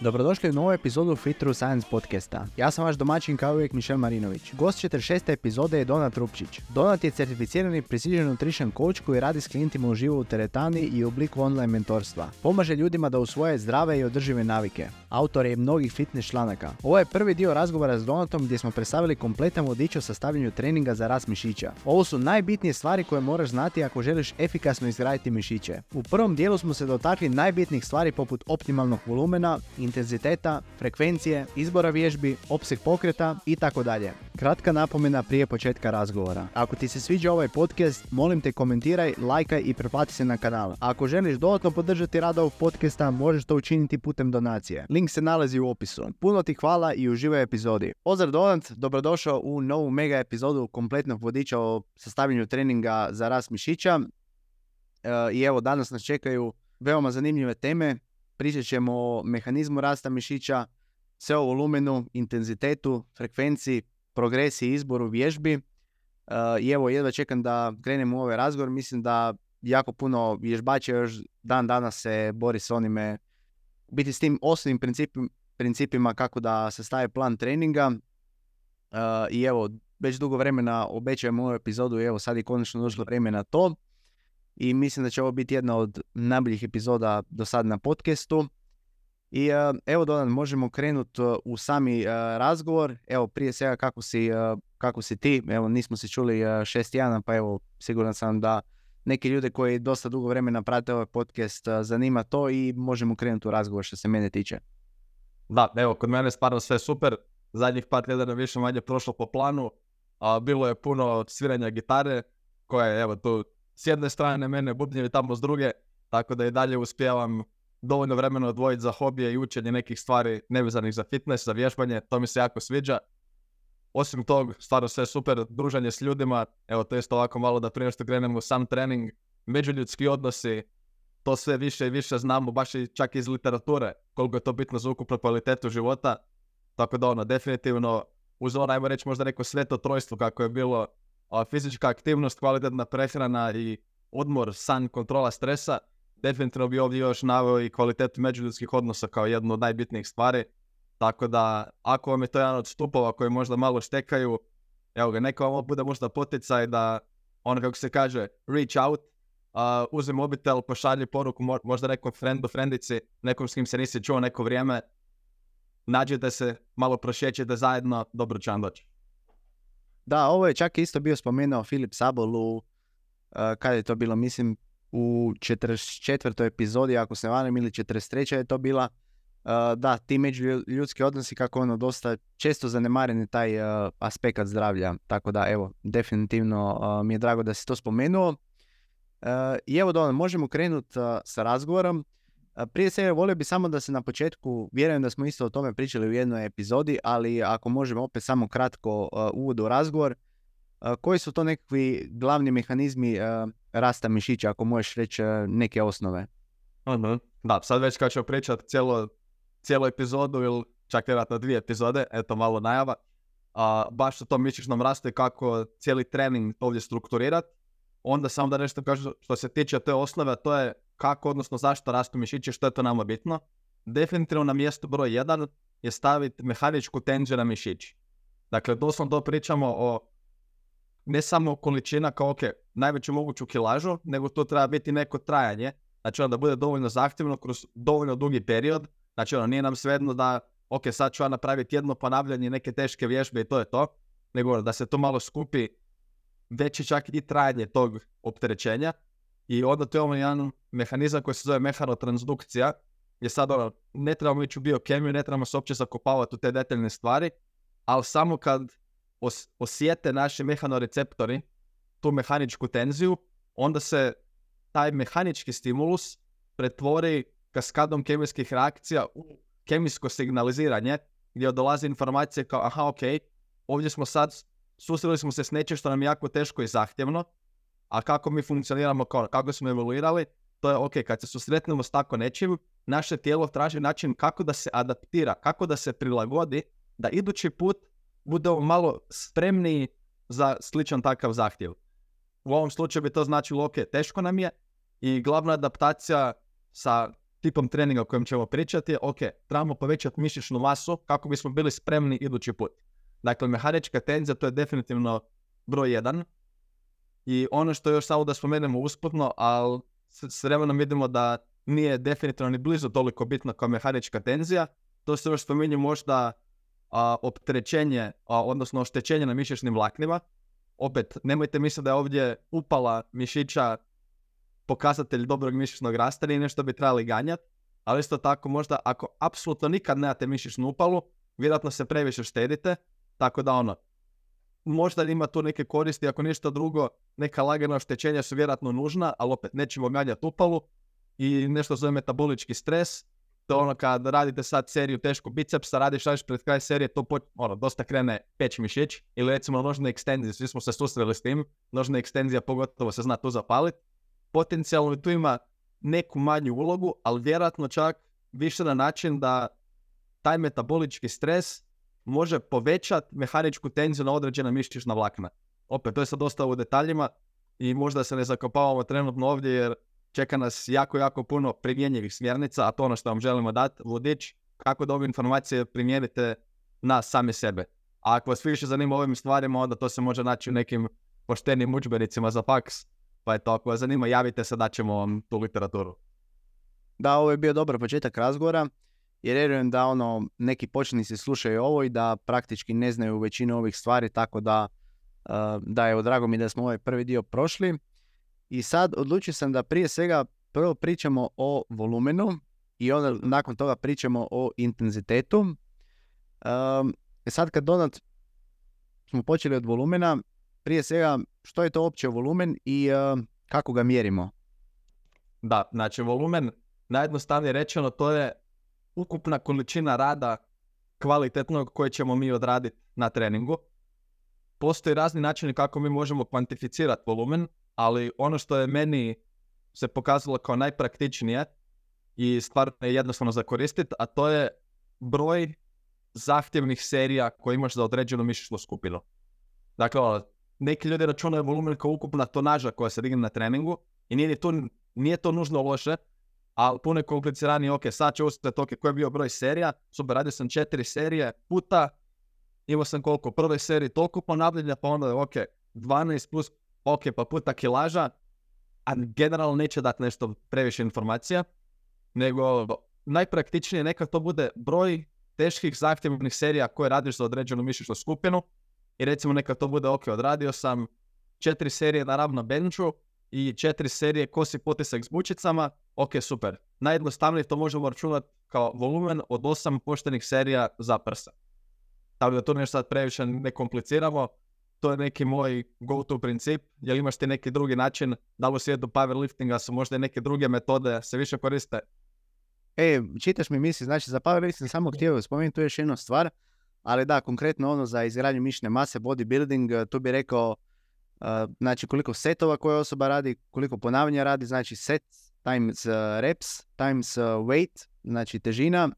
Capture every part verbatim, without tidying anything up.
Dobrodošli u novu epizodu Fit through Science podcasta. Ja sam vaš domaćin kao uvijek Michel Marinović. Gost četrdeset šeste epizode je Donat Rupčić. Donat je certificirani Precision Nutrition coach koji radi s klijentima uživo u teretani i u obliku online mentorstva. Pomaže ljudima da usvoje zdrave i održive navike. Autor je mnogih fitness članaka. Ovo je prvi dio razgovora s Donatom gdje smo predstavili kompletan vodič o sastavljanju treninga za rast mišića. Ovo su najbitnije stvari koje moraš znati ako želiš efikasno izgraditi mišiće. U prvom dijelu smo se dotakli najbitnijih stvari poput optimalnog volumena, intenziteta, frekvencije, izbora vježbi, opseg pokreta itd. Kratka napomena prije početka razgovora. Ako ti se sviđa ovaj podcast, molim te komentiraj, lajkaj i pretplati se na kanal. A ako želiš dodatno podržati rad ovog podcasta, možeš to učiniti putem donacije. Link se nalazi u opisu. Puno ti hvala i uživaj epizodi. Pozdrav Donat, dobrodošao u novu mega epizodu kompletnog vodiča o sastavljanju treninga za rast mišića. E, I evo, danas nas čekaju veoma zanimljive teme. Pričat ćemo o mehanizmu rasta mišića, S E O volumenu, intenzitetu, frekvenciji, progresiji, izboru vježbi. Uh, I evo, jedva čekam da krenemo u ovaj razgovor. Mislim da jako puno vježbača još dan danas se bori s onime, biti s tim osnovnim principima, principima kako da se stavi plan treninga. Uh, I evo, već dugo vremena obećajem ovu epizodu i evo sad je konačno došlo vrijeme na to. I mislim da će ovo biti jedna od najboljih epizoda do sad na podcastu. I uh, evo Donat, možemo krenuti uh, u sami uh, razgovor. Evo, prije svega kako si, uh, kako si ti. Evo, nismo se čuli uh, šest jana, pa evo, siguran sam da neki ljude koji dosta dugo vremena prate ovaj podcast uh, zanima to i možemo krenuti u razgovor što se mene tiče. Da, evo, kod mene je stvarno sve super. Zadnjih par tjedana više manje prošlo po planu. Uh, bilo je puno sviranja gitare koja je, evo, tu s jedne strane mene, bubnjevi tamo s druge, tako da i dalje uspijevam dovoljno vremena odvojiti za hobije i učenje nekih stvari nevezanih za fitness, za vježbanje, to mi se jako sviđa. Osim tog, stvarno sve super, druženje s ljudima, evo to isto ovako malo da prije što krenemo sam trening, međuljudski odnosi, to sve više i više znamo, baš i čak iz literature, koliko je to bitno za ukupnu kvalitetu života. Tako da ono, definitivno, uz ono, ajmo reći možda neko sveto trojstvo kako je bilo, fizička aktivnost, kvalitetna prehrana i odmor, san, kontrola stresa. Definitivno bi ovdje još naveo i kvalitetu međuljudskih odnosa kao jednu od najbitnijih stvari. Tako da, ako vam je to jedan od stupova koji možda malo štekaju, evo ga, neka vam bude možda poticaj da, ono kako se kaže, reach out, uh, uzmi mobitel, pošalji poruku možda nekom friendu, friendici, nekom s kim se nisi čuo neko vrijeme, nađete se, malo prošećete zajedno, dobro će vam doći. Da, ovo je čak isto bio spomenuo Filip Sabolu, uh, kada je to bilo, mislim, u četrdeset četvrtoj epizodi, ako se ne varam, ili četrdeset trećoj je to bila. Uh, da, ti međuljudski odnosi, kako ono, dosta često zanemareni taj uh, aspekt zdravlja. Tako da, evo, definitivno uh, mi je drago da si to spomenuo. Uh, I evo, Donat, možemo krenuti uh, sa razgovorom. Prije svega volio bi samo da se na početku, vjerujem da smo isto o tome pričali u jednoj epizodi, ali ako možemo opet samo kratko uh, uvod u razgovor, uh, koji su to nekakvi glavni mehanizmi uh, rasta mišića, ako možeš reći uh, neke osnove? Uh-huh. Da, sad već kad ću pričat cijelo, cijelu epizodu ili čak vjerojatno dvije epizode, eto malo najava, uh, baš o tom mišićnom rastu i kako cijeli trening ovdje strukturirat. Onda samo da nešto kažem što se tiče te osnove, to je kako, odnosno zašto rastu mišići, što je to nama bitno. Definitivno na mjestu broj jedan je staviti mehaničku tenziju na mišići. Dakle, doslovno to pričamo o ne samo količina kao ok, najveću moguću kilažu, nego to treba biti neko trajanje. Znači ono da bude dovoljno zahtjevno kroz dovoljno dugi period. Znači ono, nije nam svejedno da ok, sad ću ja napraviti jedno ponavljanje neke teške vježbe i to je to. Nego da se to malo skupi, veći čak i trajanje tog opterećenja. I onda to imamo jedan mehanizam koji se zove mehanotransdukcija, gdje sad ono, ne trebamo ići u biokemiju, ne trebamo se uopće zakopavati u te detaljne stvari, ali samo kad os- osjete naši mehanoreceptori tu mehaničku tenziju, onda se taj mehanički stimulus pretvori kaskadom kemijskih reakcija u kemijsko signaliziranje, gdje dolazi informacije kao aha, ok, ovdje smo sad, susreli smo se s nečim što nam je jako teško i zahtjevno, a kako mi funkcioniramo, kako smo evoluirali, to je ok, kad se susretnemo s tako nečim, naše tijelo traži način kako da se adaptira, kako da se prilagodi, da idući put budemo malo spremniji za sličan takav zahtjev. U ovom slučaju bi to značilo ok, teško nam je i glavna adaptacija sa tipom treninga o kojem ćemo pričati je, ok, trebamo povećati mišićnu masu kako bismo bili spremni idući put. Dakle, mehanička tenzija, to je definitivno broj jedan. I ono što još samo da spomenemo usputno, ali s vremenom vidimo da nije definitivno ni blizu toliko bitno kao mehanička tenzija, to se još spominje možda a, opterećenje, a, odnosno oštećenje na mišićnim vlaknima. Opet, nemojte misliti da je ovdje upala mišića pokazatelj dobrog mišićnog rasta i nešto bi trebali ganjati, ali isto tako možda ako apsolutno nikad nemate mišićnu upalu, vjerojatno se previše štedite, tako da ono, možda ima tu neke koristi, ako ništa drugo, neka lagana oštećenja su vjerojatno nužna, ali opet nećemo ganjati upalu i nešto zove metabolički stres, to ono kad radite sad seriju teško bicepsa, radiš, radiš pred kraj serije, to poč- ono, dosta krene peć mišić, ili recimo nožne ekstenzije, svi smo se susreli s tim, nožna ekstenzija pogotovo se zna tu zapaliti, potencijalno tu ima neku manju ulogu, ali vjerojatno čak više na način da taj metabolički stres može povećati mehaničku tenziju na određena mišićna vlakna. Opet, to je sad dosta u detaljima i možda se ne zakopavamo trenutno ovdje jer čeka nas jako, jako puno primjenjivih smjernica, a to ono što vam želimo dati, vodič, kako da ove informacije primijenite na same sebe. A ako vas više zanima ovim stvarima, onda to se može naći u nekim poštenim udžbenicima za faks, pa eto, ako vas zanima, javite se, daćemo vam tu literaturu. Da, ovo je bio dobar početak razgovora, jer vjerujem da ono, neki početnici slušaju ovo i da praktički ne znaju većinu ovih stvari, tako da, da je drago mi da smo ovaj prvi dio prošli. I sad odlučio sam da prije svega prvo pričamo o volumenu i onda nakon toga pričamo o intenzitetu. Um, sad kad Donat smo počeli od volumena, prije svega što je to uopće volumen i uh, kako ga mjerimo? Da, znači volumen, najjednostavnije rečeno, to je ukupna količina rada kvalitetnog koje ćemo mi odraditi na treningu. Postoji razni načini kako mi možemo kvantificirati volumen, ali ono što je meni se pokazalo kao najpraktičnije i stvarno je jednostavno za koristiti, a to je broj zahtjevnih serija koje imaš za određenu mišićnu skupinu. Dakle, neki ljudi računaju volumen kao ukupna tonaža koja se digne na treningu i nije to, nije to nužno loše, ali puno je kompliciranije, ok, sad će uspjeti, ok, koji je bio broj serija, super, radio sam četiri serije puta, imao sam koliko, prvoj seriji toliko ponavljanja, pa onda ok, dvanaest plus, ok, pa puta kilaža, a generalno neće dati nešto previše informacija, nego najpraktičnije neka to bude broj teških zahtjevnih serija koje radiš za određenu mišićnu skupinu i recimo neka to bude ok, odradio sam četiri serije na ravnom benču i četiri serije kosi potisak s bučicama, ok, super. Najjednostavnije to možemo računati kao volumen od osam poštenih serija za prsa. Tako da to nešto sad previše ne kompliciramo. To je neki moj go-to princip, jer imaš ti neki drugi način, da li u svijetu powerliftinga su možda neke druge metode, se više koriste. E, čitaš mi misli, znači za powerlifting samo htio spomenuti tu još jednu stvar, ali da, konkretno ono za izgradnju mišićne mase, bodybuilding, tu bih rekao, uh, znači koliko setova koja osoba radi, koliko ponavljanja radi, znači set times uh, reps, times uh, weight, znači težina,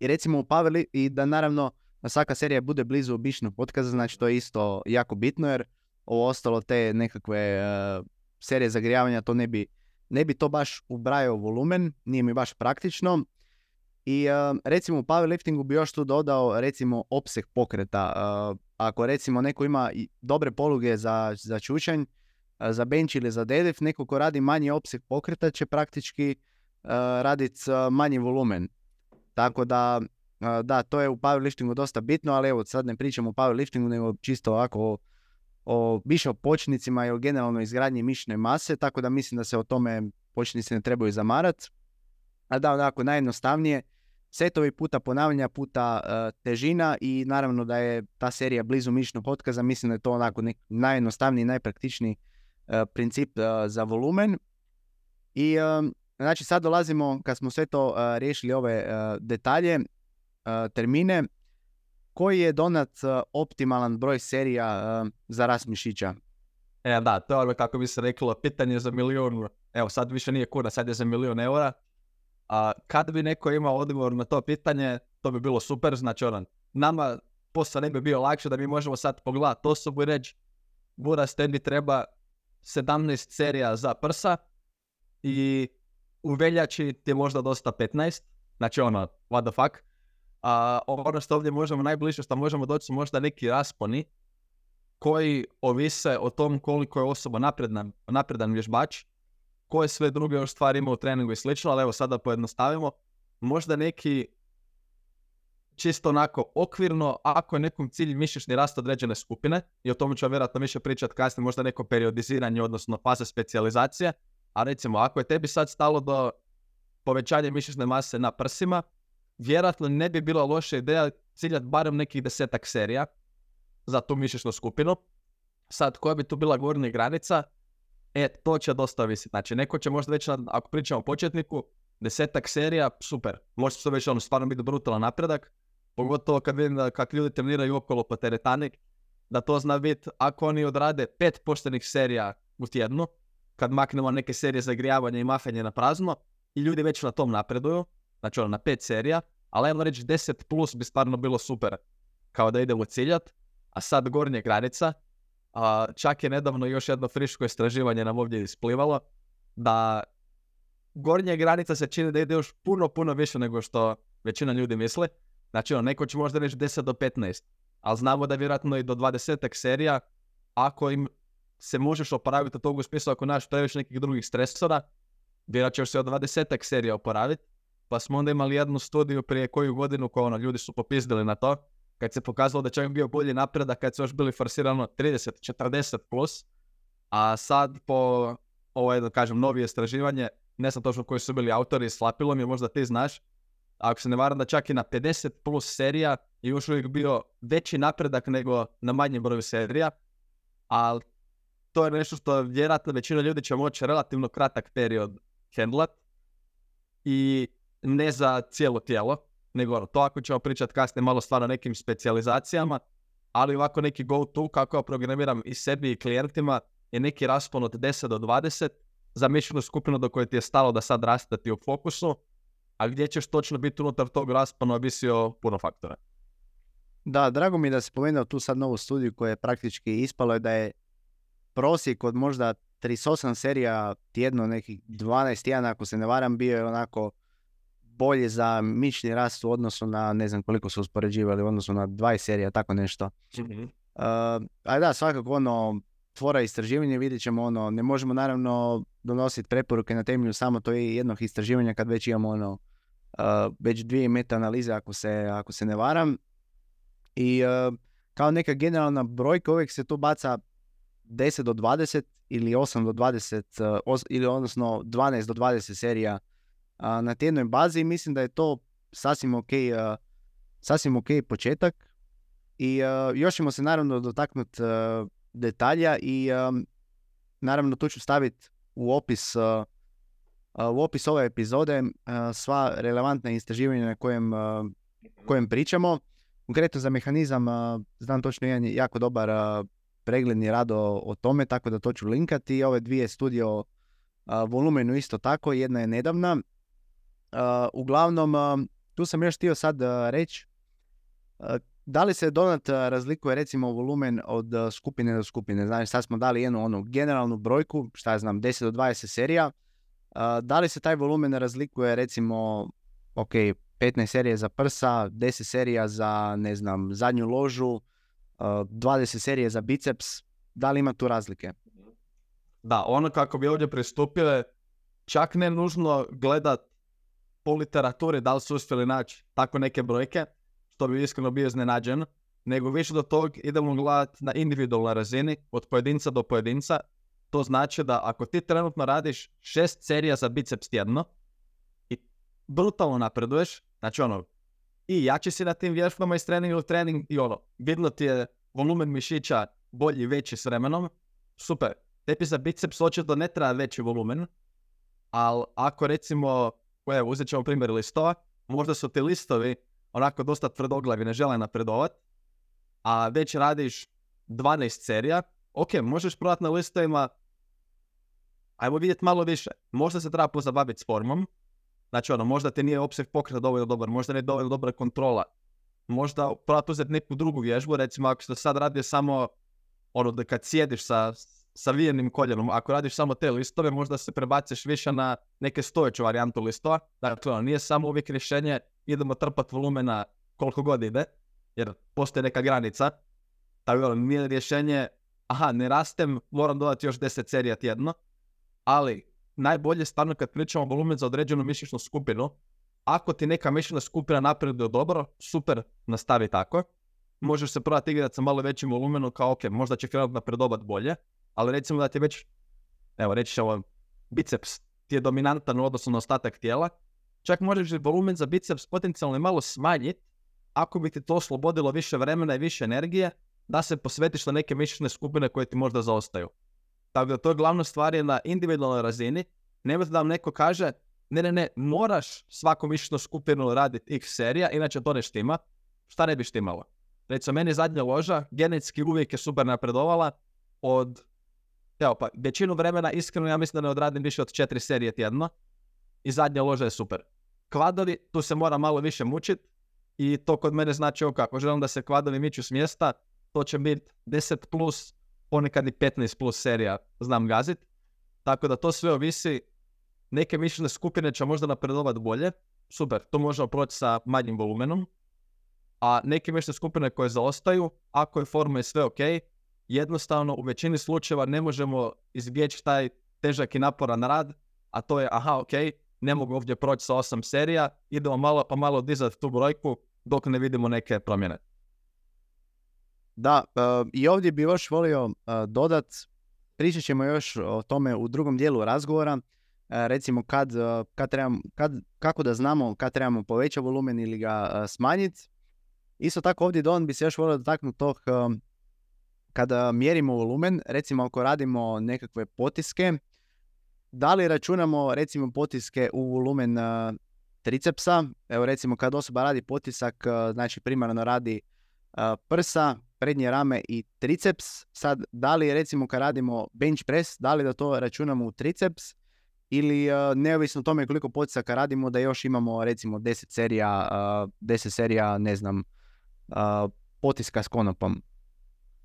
i recimo u powerlifting, i da naravno, svaka serija bude blizu običnog podkaza, znači to je isto jako bitno jer ovo ostalo te nekakve uh, serije zagrijavanja, to ne bi, ne bi to baš ubrajao volumen, nije mi baš praktično. I uh, recimo u powerliftingu bi još tu dodao recimo opseg pokreta. Uh, ako recimo neko ima dobre poluge za, za čučanj, uh, za bench ili za deadlift, neko ko radi manji opseg pokreta će praktički uh, raditi uh, manji volumen. Tako da... Da, to je u powerliftingu dosta bitno, ali evo sad ne pričamo o powerliftingu, nego čisto ovako o, o više o početnicima i o generalno izgradnji mišićne mase, tako da mislim da se o tome početnici ne trebaju zamarati. A da, onako najjednostavnije, setovi puta ponavljanja puta uh, težina i naravno da je ta serija blizu mišićnog otkaza, mislim da je to onako nek- najjednostavniji, najpraktičniji uh, princip uh, za volumen. I uh, znači sad dolazimo, kad smo sve to uh, riješili ove uh, detalje, termine, koji je Donat optimalan broj serija za rast mišića? E da, to je ono kako bi se reklo, pitanje za milijun, evo sad više nije kuna, sad je za milijun eura. A, kad bi neko imao odgovor na to pitanje, to bi bilo super, znači ono, nama posao ne bi bio lakše da mi možemo sad pogledati osobu i reći, Buras, tebi treba sedamnaest serija za prsa i u veljači ti je možda dosta petnaest, znači ono, what the fuck. A ono što ovdje možemo, najbliže što možemo doći su možda neki rasponi koji ovise o tom koliko je osoba napredan, napredan vježbač, koje sve druge još stvari ima u treningu i slično, ali evo sada pojednostavimo. Možda neki čisto onako okvirno, ako je nekom cilj mišićni rast određene skupine, i o tome ću vjerojatno više pričati kasnije, možda neko periodiziranje, odnosno faza specijalizacije, a recimo ako je tebi sad stalo do povećanja mišićne mase na prsima, vjerojatno ne bi bila loša ideja ciljati barem nekih desetak serija za tu mišićnu skupinu. Sad, koja bi tu bila gornja granica? E, to će dosta ovisiti. Znači, neko će možda već, ako pričamo o početniku, desetak serija, super. Može se već ono, stvarno biti brutalan napredak. Pogotovo kad vidim da kak ljudi treniraju okolo po teretani, da to zna biti, ako oni odrade pet poštenih serija u tjednu, kad maknemo neke serije za grijavanje i mafanje na prazno, i ljudi već na tom napreduju, znači ono, na pet serija, ali ajmo reći deset plus bi stvarno bilo super, kao da idemo ciljat. A sad gornja granica, a, čak je nedavno još jedno friško istraživanje nam ovdje isplivalo, da gornja granica se čini da ide još puno, puno više nego što većina ljudi misli. Znači ono, neko će možda reći deset do petnaest, ali znamo da vjerojatno i do dvadesetak serija, ako im se možeš oporaviti od tog uspisa, ako naš previše nekih drugih stresora, vjerojatno ćeš se od dvadesetak serija oporaviti. Pa smo onda imali jednu studiju prije koju godinu koju ono, ljudi su popizdili na to, kad se pokazalo da čak bio bolji napredak kad su još bili forsirano trideset četrdeset plus, a sad po, ovo je da kažem, novije istraživanje, ne znam točno koji su bili autori, slapilo mi, možda ti znaš, ako se ne varam da čak i na pedeset plus serija je još uvijek bio veći napredak nego na manjem broju serija, ali to je nešto što vjerojatno većina ljudi će moći relativno kratak period handlat i ne za cijelo tijelo, nego to ako ćemo pričati kasnije malo stvar o nekim specijalizacijama, ali ovako neki go-to, kako ja programiram i sebi i klijentima, je neki raspon od deset do dvadeset za mišićnu skupinu do koje ti je stalo da sad rastati u fokusu, a gdje ćeš točno biti unutar tog raspona ovisi o puno faktora. Da, drago mi je da si spomenuo tu sad novu studiju koja je praktički ispalo da je prosjek od možda trideset osam serija tjedno, nekih dvanaest jedan ako se ne varam, bio je onako bolje za mišićni rast u odnosu na, ne znam koliko su uspoređivali, u odnosu na dvadeset serija, tako nešto. Mm-hmm. Uh, a da, svakako ono, tvora istraživanje, vidjet ćemo ono, ne možemo naravno donositi preporuke na temelju samo to je jednog istraživanja kad već imamo ono, uh, već dvije meta-analize ako se, ako se ne varam. I uh, kao neka generalna brojka uvijek se tu baca deset do dvadeset ili osam do dvadeset, uh, os, ili odnosno dvanaest do dvadeset serija na tjednoj bazi. Mislim da je to sasvim ok, uh, sasvim ok početak i uh, još ćemo se naravno dotaknuti uh, detalja i um, naravno tu ću staviti u opis, uh, uh, u opis ove epizode uh, sva relevantna istraživanja na kojem, uh, kojem pričamo. Konkretno za mehanizam uh, znam točno jedan jako dobar uh, pregledni rad o, o tome, tako da to ću linkati. Ove dvije studije o uh, volumenu isto tako, jedna je nedavna. Uh, uglavnom, uh, tu sam još htio sad uh, reći, uh, da li se donat uh, razlikuje recimo volumen od uh, skupine do skupine? Znači sad smo dali jednu onu generalnu brojku, šta ja znam, deset do dvadeset serija. Uh, da li se taj volumen razlikuje recimo, ok, petnaest serija za prsa, deset serija za, ne znam, zadnju ložu, uh, dvadeset serija za biceps, da li ima tu razlike? Da, ono kako bi ovdje pristupile, čak ne nužno gledat po literaturi da li su uspjeli naći tako neke brojke, što bi iskreno bio iznenađen, nego više do tog idemo gledati na individualnoj razini, od pojedinca do pojedinca. To znači da ako ti trenutno radiš šest serija za biceps tjedno i brutalno napreduješ, znači ono, i jači si na tim vježbama iz treninga u trening i ono, vidno ti je volumen mišića bolji i veći s vremenom, super. Tebi za biceps očito ne treba veći volumen, ali ako recimo, evo, uzet ćemo primjer listova, možda su ti listovi onako dosta tvrdoglavi, ne žele napredovat, a već radiš dvanaest serija, ok, možeš probati na listovima, ajmo vidjeti malo više, možda se treba pozabaviti s formom, znači ono, možda ti nije opseg pokreta dovoljno dobar, možda nije dovoljno dobra kontrola, možda probati uzeti neku drugu vježbu, recimo ako se sad radi samo ono da kad sjediš sa savijenim koljenom. Ako radiš samo te listove, možda se prebaciš više na neke stojeću varijantu listova. Dakle, nije samo uvijek rješenje, idemo trpati volumena koliko god ide, jer postoji neka granica. Tako je, nije rješenje, aha, ne rastem, moram dodati još deset serija tjedno, ali najbolje stvarno kad pričamo volumen za određenu mišićnu skupinu, ako ti neka mišićna skupina napreduje dobro, super, nastavi tako. Možeš se probati igrati sa malo većim volumenom, kao ok, možda će krenuti napredovati bolje, ali recimo da ti već, evo reći ćemo, biceps ti je dominantan u odnosu na ostatak tijela, čak možeš volumen za biceps potencijalno malo smanjiti, ako bi ti to oslobodilo više vremena i više energije, da se posvetiš na neke mišićne skupine koje ti možda zaostaju. Tako da to je glavna stvar je na individualnoj razini. Nemojte da vam neko kaže, ne, ne, ne, moraš svaku mišićnu skupinu raditi x serija, inače to ne štima. Šta ne bi štimalo? Recimo, meni zadnja loža genetski uvijek je super napredovala od, evo pa, većinu vremena iskreno ja mislim da ne odradim više od četiri serije tjedno i zadnja loža je super. Kvadovi, tu se mora malo više mučiti i to kod mene znači ok, ako želim da se kvadovi miču s mjesta, to će biti deset plus, ponekad i petnaest plus serija znam gazit. Tako da to sve ovisi, neke mišićne skupine će možda napredovati bolje, super, to možemo proći sa manjim volumenom, a neke mišićne skupine koje zaostaju, ako je forma i sve ok, jednostavno u većini slučajeva ne možemo izbjeći taj težak i naporan rad, a to je aha ok, ne mogu ovdje proći sa osam serija, idemo malo pa malo dizati tu brojku dok ne vidimo neke promjene. Da, uh, i ovdje bih još volio uh, dodat, pričat ćemo još o tome u drugom dijelu razgovora, uh, recimo kad, uh, kad trebamo, kad, kako da znamo kad trebamo povećati volumen ili ga uh, smanjiti. Isto tako ovdje Don bi se još volio dotaknuti tog uh, kada mjerimo volumen, recimo ako radimo nekakve potiske, da li računamo recimo potiske u volumen uh, tricepsa, evo recimo kad osoba radi potisak, uh, znači primarno radi uh, prsa, prednje rame i triceps. Sad, da li recimo kad radimo bench press, da li da to računamo u triceps ili uh, neovisno tome koliko potisaka radimo, da još imamo recimo deset serija, uh, deset serija ne znam, uh, potiska s konopom?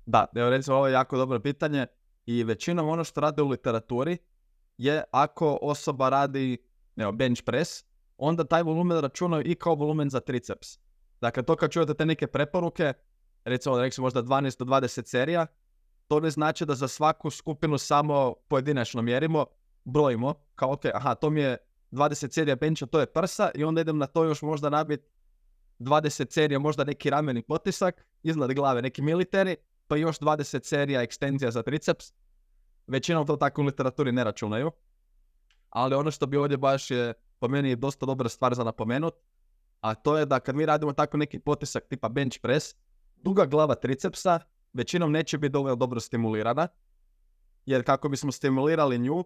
Da, evo recimo ovo je jako dobro pitanje i većinom ono što rade u literaturi je ako osoba radi evo, bench press, onda taj volumen računaju i kao volumen za triceps. Dakle, to kad čujete te neke preporuke, recimo da rekli možda dvanaest do dvadeset serija, to ne znači da za svaku skupinu samo pojedinačno mjerimo, brojimo, kao ok, aha, to mi je dvadeset serija bencha, to je prsa i onda idem na to još možda nabiti dvadeset serija, možda neki rameni potisak, iznad glave neki military, pa još dvadeset serija ekstenzija za triceps. Većinom to tako u literaturi ne računaju, ali ono što bi ovdje baš je po meni je dosta dobra stvar za napomenut, a to je da kad mi radimo tako neki potisak tipa bench press, duga glava tricepsa većinom neće biti dovoljno dobro stimulirana, jer kako bismo stimulirali nju,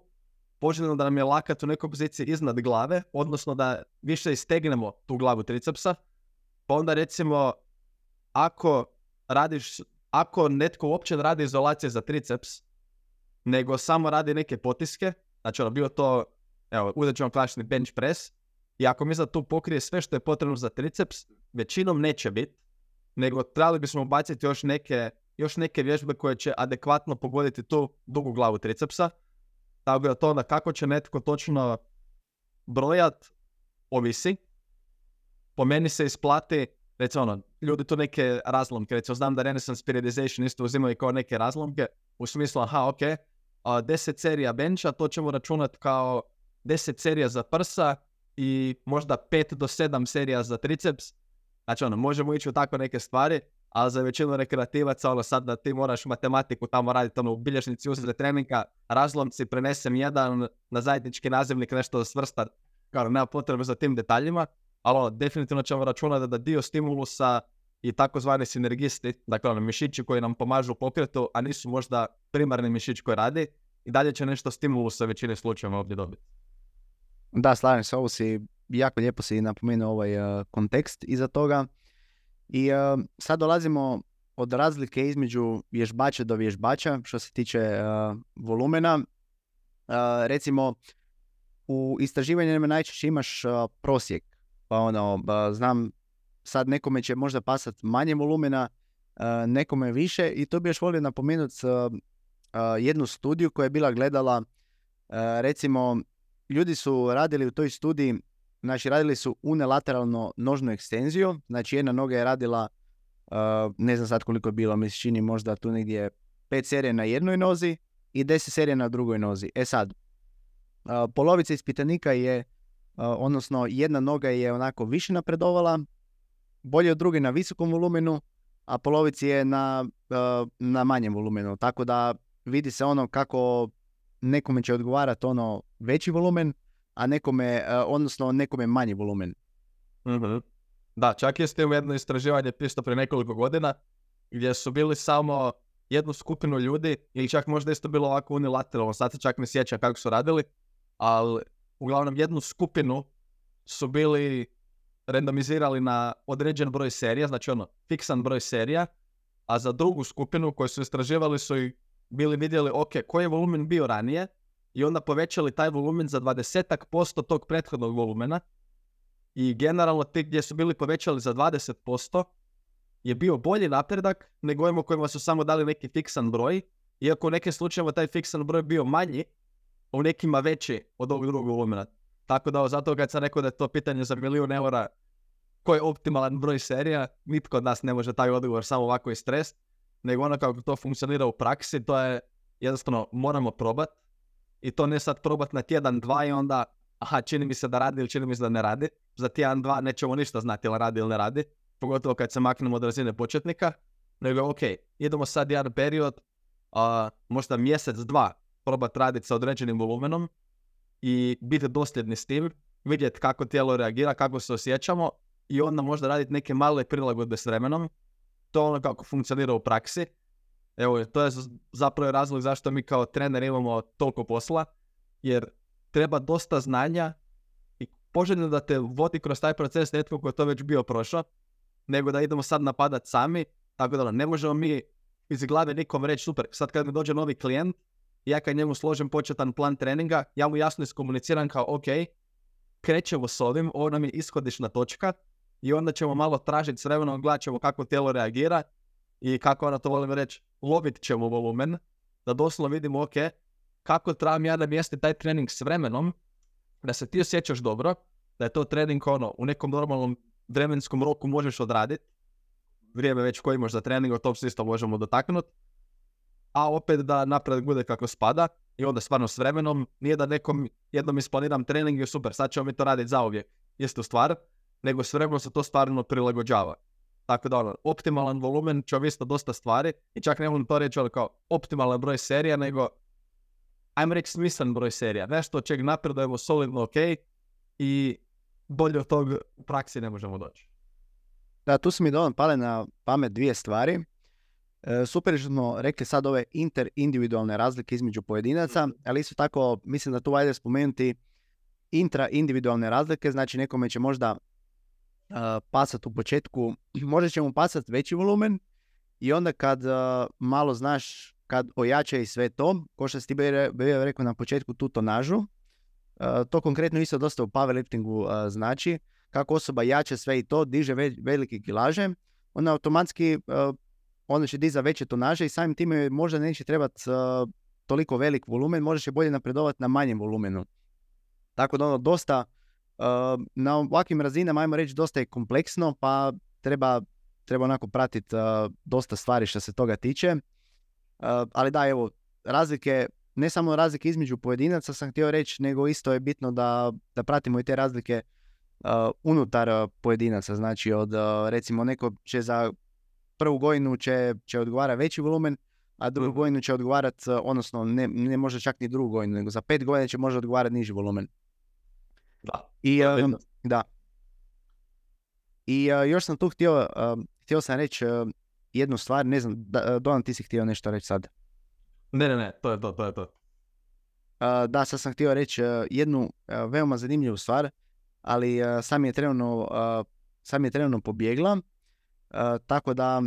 poželjno da nam je lakat u nekoj poziciji iznad glave, odnosno da više istegnemo tu glavu tricepsa, pa onda recimo ako radiš, ako netko uopće radi izolacije za triceps, nego samo radi neke potiske, znači ono bilo to, evo, uzet ćemo klasični bench press, i ako mi za tu pokrije sve što je potrebno za triceps, većinom neće biti, nego trebali bismo ubaciti još neke, još neke vježbe koje će adekvatno pogoditi tu dugu glavu tricepsa. Tako da to onda kako će netko točno brojat, ovisi. Po meni se isplati, recimo ono, ljudi tu neke razlomke, recimo znam da Renaissance Periodization isto uzimaju kao neke razlomke, u smislu aha ok, deset serija bencha, to ćemo računati kao deset serija za prsa i možda pet do sedam serija za triceps. Znači ono, možemo ići u tako neke stvari, ali za većinu rekreativaca, ono sad da ti moraš matematiku tamo raditi, ono u bilježnici uzred treninga, razlomci prenesem jedan na zajednički nazivnik nešto svrstat, kao nema potrebe za tim detaljima, ali ono, definitivno ćemo računati da dio stimulusa i takozvani sinergisti, dakle ono, mišići koji nam pomažu u pokretu, a nisu možda primarni mišić koji radi, i dalje će nešto stimulusa u većini slučajeva ovdje dobiti. Da, slažem se, ovo si jako lijepo si napomenuo ovaj uh, kontekst iza toga. I uh, sad dolazimo od razlike između vježbača do vježbača što se tiče uh, volumena. Uh, recimo, u istraživanjima najčešće imaš uh, prosjek. Pa ono, uh, znam, sad nekome će možda pasati manje volumena, uh, nekome više. I to bi još volio napomenuti uh, uh, jednu studiju koja je bila gledala, uh, recimo, ljudi su radili u toj studiji, znači radili su unilateralno nožnu ekstenziju, znači jedna noga je radila, uh, ne znam sad koliko je bilo, mi se čini možda tu negdje pet serija na jednoj nozi i deset serija na drugoj nozi. E sad, uh, polovica ispitanika je, uh, odnosno jedna noga je onako više napredovala, bolje od druge na visokom volumenu, a polovici je na, uh, na manjem volumenu. Tako da vidi se ono kako nekome će odgovarati ono veći volumen, a nekome, uh, odnosno nekome manji volumen. Mm-hmm. Da, čak je s tim jedno istraživanje pisao prije nekoliko godina, gdje su bili samo jednu skupinu ljudi, ili čak možda isto bilo ovako unilateralno, sad se čak ne sjećam kako su radili, ali uglavnom jednu skupinu su bili randomizirali na određen broj serija, znači ono, fiksan broj serija, a za drugu skupinu koju su istraživali su i bili vidjeli, ok, koji je volumen bio ranije, i onda povećali taj volumen za dvadeset posto tog prethodnog volumena, i generalno ti gdje su bili povećali za dvadeset posto je bio bolji napredak nego ovima kojima su samo dali neki fiksan broj, iako u nekim slučajevima taj fiksan broj bio manji, u nekima veći od ovog drugog volumena. Tako da, zato kad sam rekao da je to pitanje za milijun eura, koji je optimalan broj serija, nitko od nas ne može taj odgovor samo ovako istrest, nego ono kako to funkcionira u praksi, to je jednostavno moramo probat, i to ne sad probat na tjedan, dva i onda, aha, čini mi se da radi ili čini mi se da ne radi, za tjedan, dva nećemo ništa znati ili radi ili ne radi, pogotovo kad se maknemo od razine početnika, nego ok, idemo sad jedan period, a, možda mjesec, dva, probat raditi sa određenim volumenom, i biti dosljedni s tim, vidjeti kako tijelo reagira, kako se osjećamo i onda možda raditi neke male prilagodbe s vremenom. To je ono kako funkcionira u praksi. Evo, to je zapravo razlog zašto mi kao trener imamo toliko posla, jer treba dosta znanja i poželjno da te vodi kroz taj proces netko koji je to već bio prošao, nego da idemo sad napadati sami, tako da ne možemo mi iz glave nikom reći super, sad kad mi dođe novi klijent, ja kad njemu složem početan plan treninga, ja mu jasno iskomuniciram kao ok, krećemo s ovim, ovo nam je ishodišna točka i onda ćemo malo tražiti s vremenom, gledat ćemo kako tijelo reagira i kako ona to volim reći, lovit ćemo volumen, da doslovno vidimo ok, kako trebam ja da mjestim taj trening s vremenom, da se ti osjećaš dobro, da je to trening ono, u nekom normalnom vremenskom roku možeš odraditi, vrijeme već koji imaš za trening, o tom se isto možemo dotaknuti, a opet da napredak bude kako spada i onda stvarno s vremenom, nije da nekom jednom isplaniram trening i super, sad ćemo mi to raditi zauvijek, istu stvar, nego s vremenom se to stvarno prilagođava. Tako da ono, optimalan volumen će ovisiti dosta stvari i čak ne mogu to reći ali kao optimalan broj serija, nego ajmo reći smislen broj serija, nešto od čeg napredujemo solidno ok i bolje od toga u praksi ne možemo doći. Da, tu su mi dovoljno pale na pamet dvije stvari. Super što rekli sad ove interindividualne razlike između pojedinaca, ali isto tako mislim da tu vajde spomenuti intraindividualne razlike, znači nekome će možda uh, pasat u početku, možda će mu pasat veći volumen i onda kad uh, malo znaš, kad ojača i sve to, ko što si ti bio rekao na početku tu tonažu, uh, to konkretno isto dosta u powerliftingu uh, znači, kako osoba jača sve i to, diže ve- velike kilaže, ona automatski uh, onda će dizati veće tonaže i samim time možda neće trebati uh, toliko velik volumen, možda će bolje napredovati na manjem volumenu. Tako da ono dosta, uh, na ovakvim razinama, ajmo reći, dosta je kompleksno, pa treba, treba onako pratiti uh, dosta stvari što se toga tiče. Uh, ali da, evo, razlike, ne samo razlike između pojedinaca sam htio reći, nego isto je bitno da, da pratimo i te razlike uh, unutar uh, pojedinaca. Znači, od uh, recimo neko će za prvu godinu će, će odgovarati veći volumen, a drugu godinu će odgovarati, odnosno ne, ne može čak ni drugu godinu, nego za pet godina će možda odgovarati niži volumen. Da. I, uh, da. I uh, još sam tu htio, uh, htio sam reći uh, jednu stvar, ne znam, da, Donat, ti si htio nešto reći sad. Ne, ne, ne, to je to, to je to. Uh, da, sad sam htio reći uh, jednu uh, veoma zanimljivu stvar, ali uh, sam je trenutno, uh, sam je trenutno pobjegla. Uh, tako da,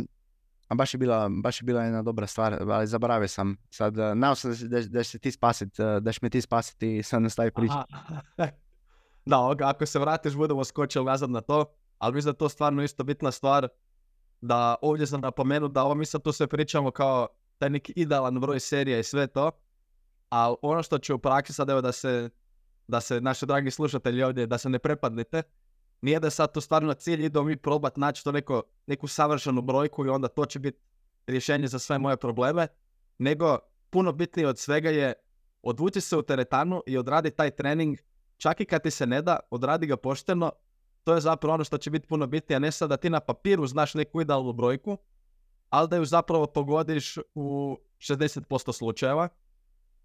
baš je, bila, baš je bila jedna dobra stvar, ali zaboravio sam sad, uh, nadam se da, da ćeš ti spasiti, uh, da ćeš me ti spasiti i sad nastavi priča. Da, ok, ako se vratiš budemo skočili nazad na to, ali mislim da to stvarno isto bitna stvar, da ovdje sam napomenuo da ovo mi sad tu sve pričamo kao taj neki idealan broj serija i sve to, ali ono što će u praksi sad, evo da se, da se naši dragi slušatelji ovdje, da se ne prepadnete, nije da sad to stvarno cilj, idemo mi probati naći to neko, neku savršenu brojku i onda to će biti rješenje za sve moje probleme, nego puno bitnije od svega je odvući se u teretanu i odradi taj trening, čak i kad ti se ne da, odradi ga pošteno. To je zapravo ono što će biti puno bitnije, a ne sad da ti na papiru znaš neku idealnu brojku, ali da ju zapravo pogodiš u šezdeset posto slučajeva,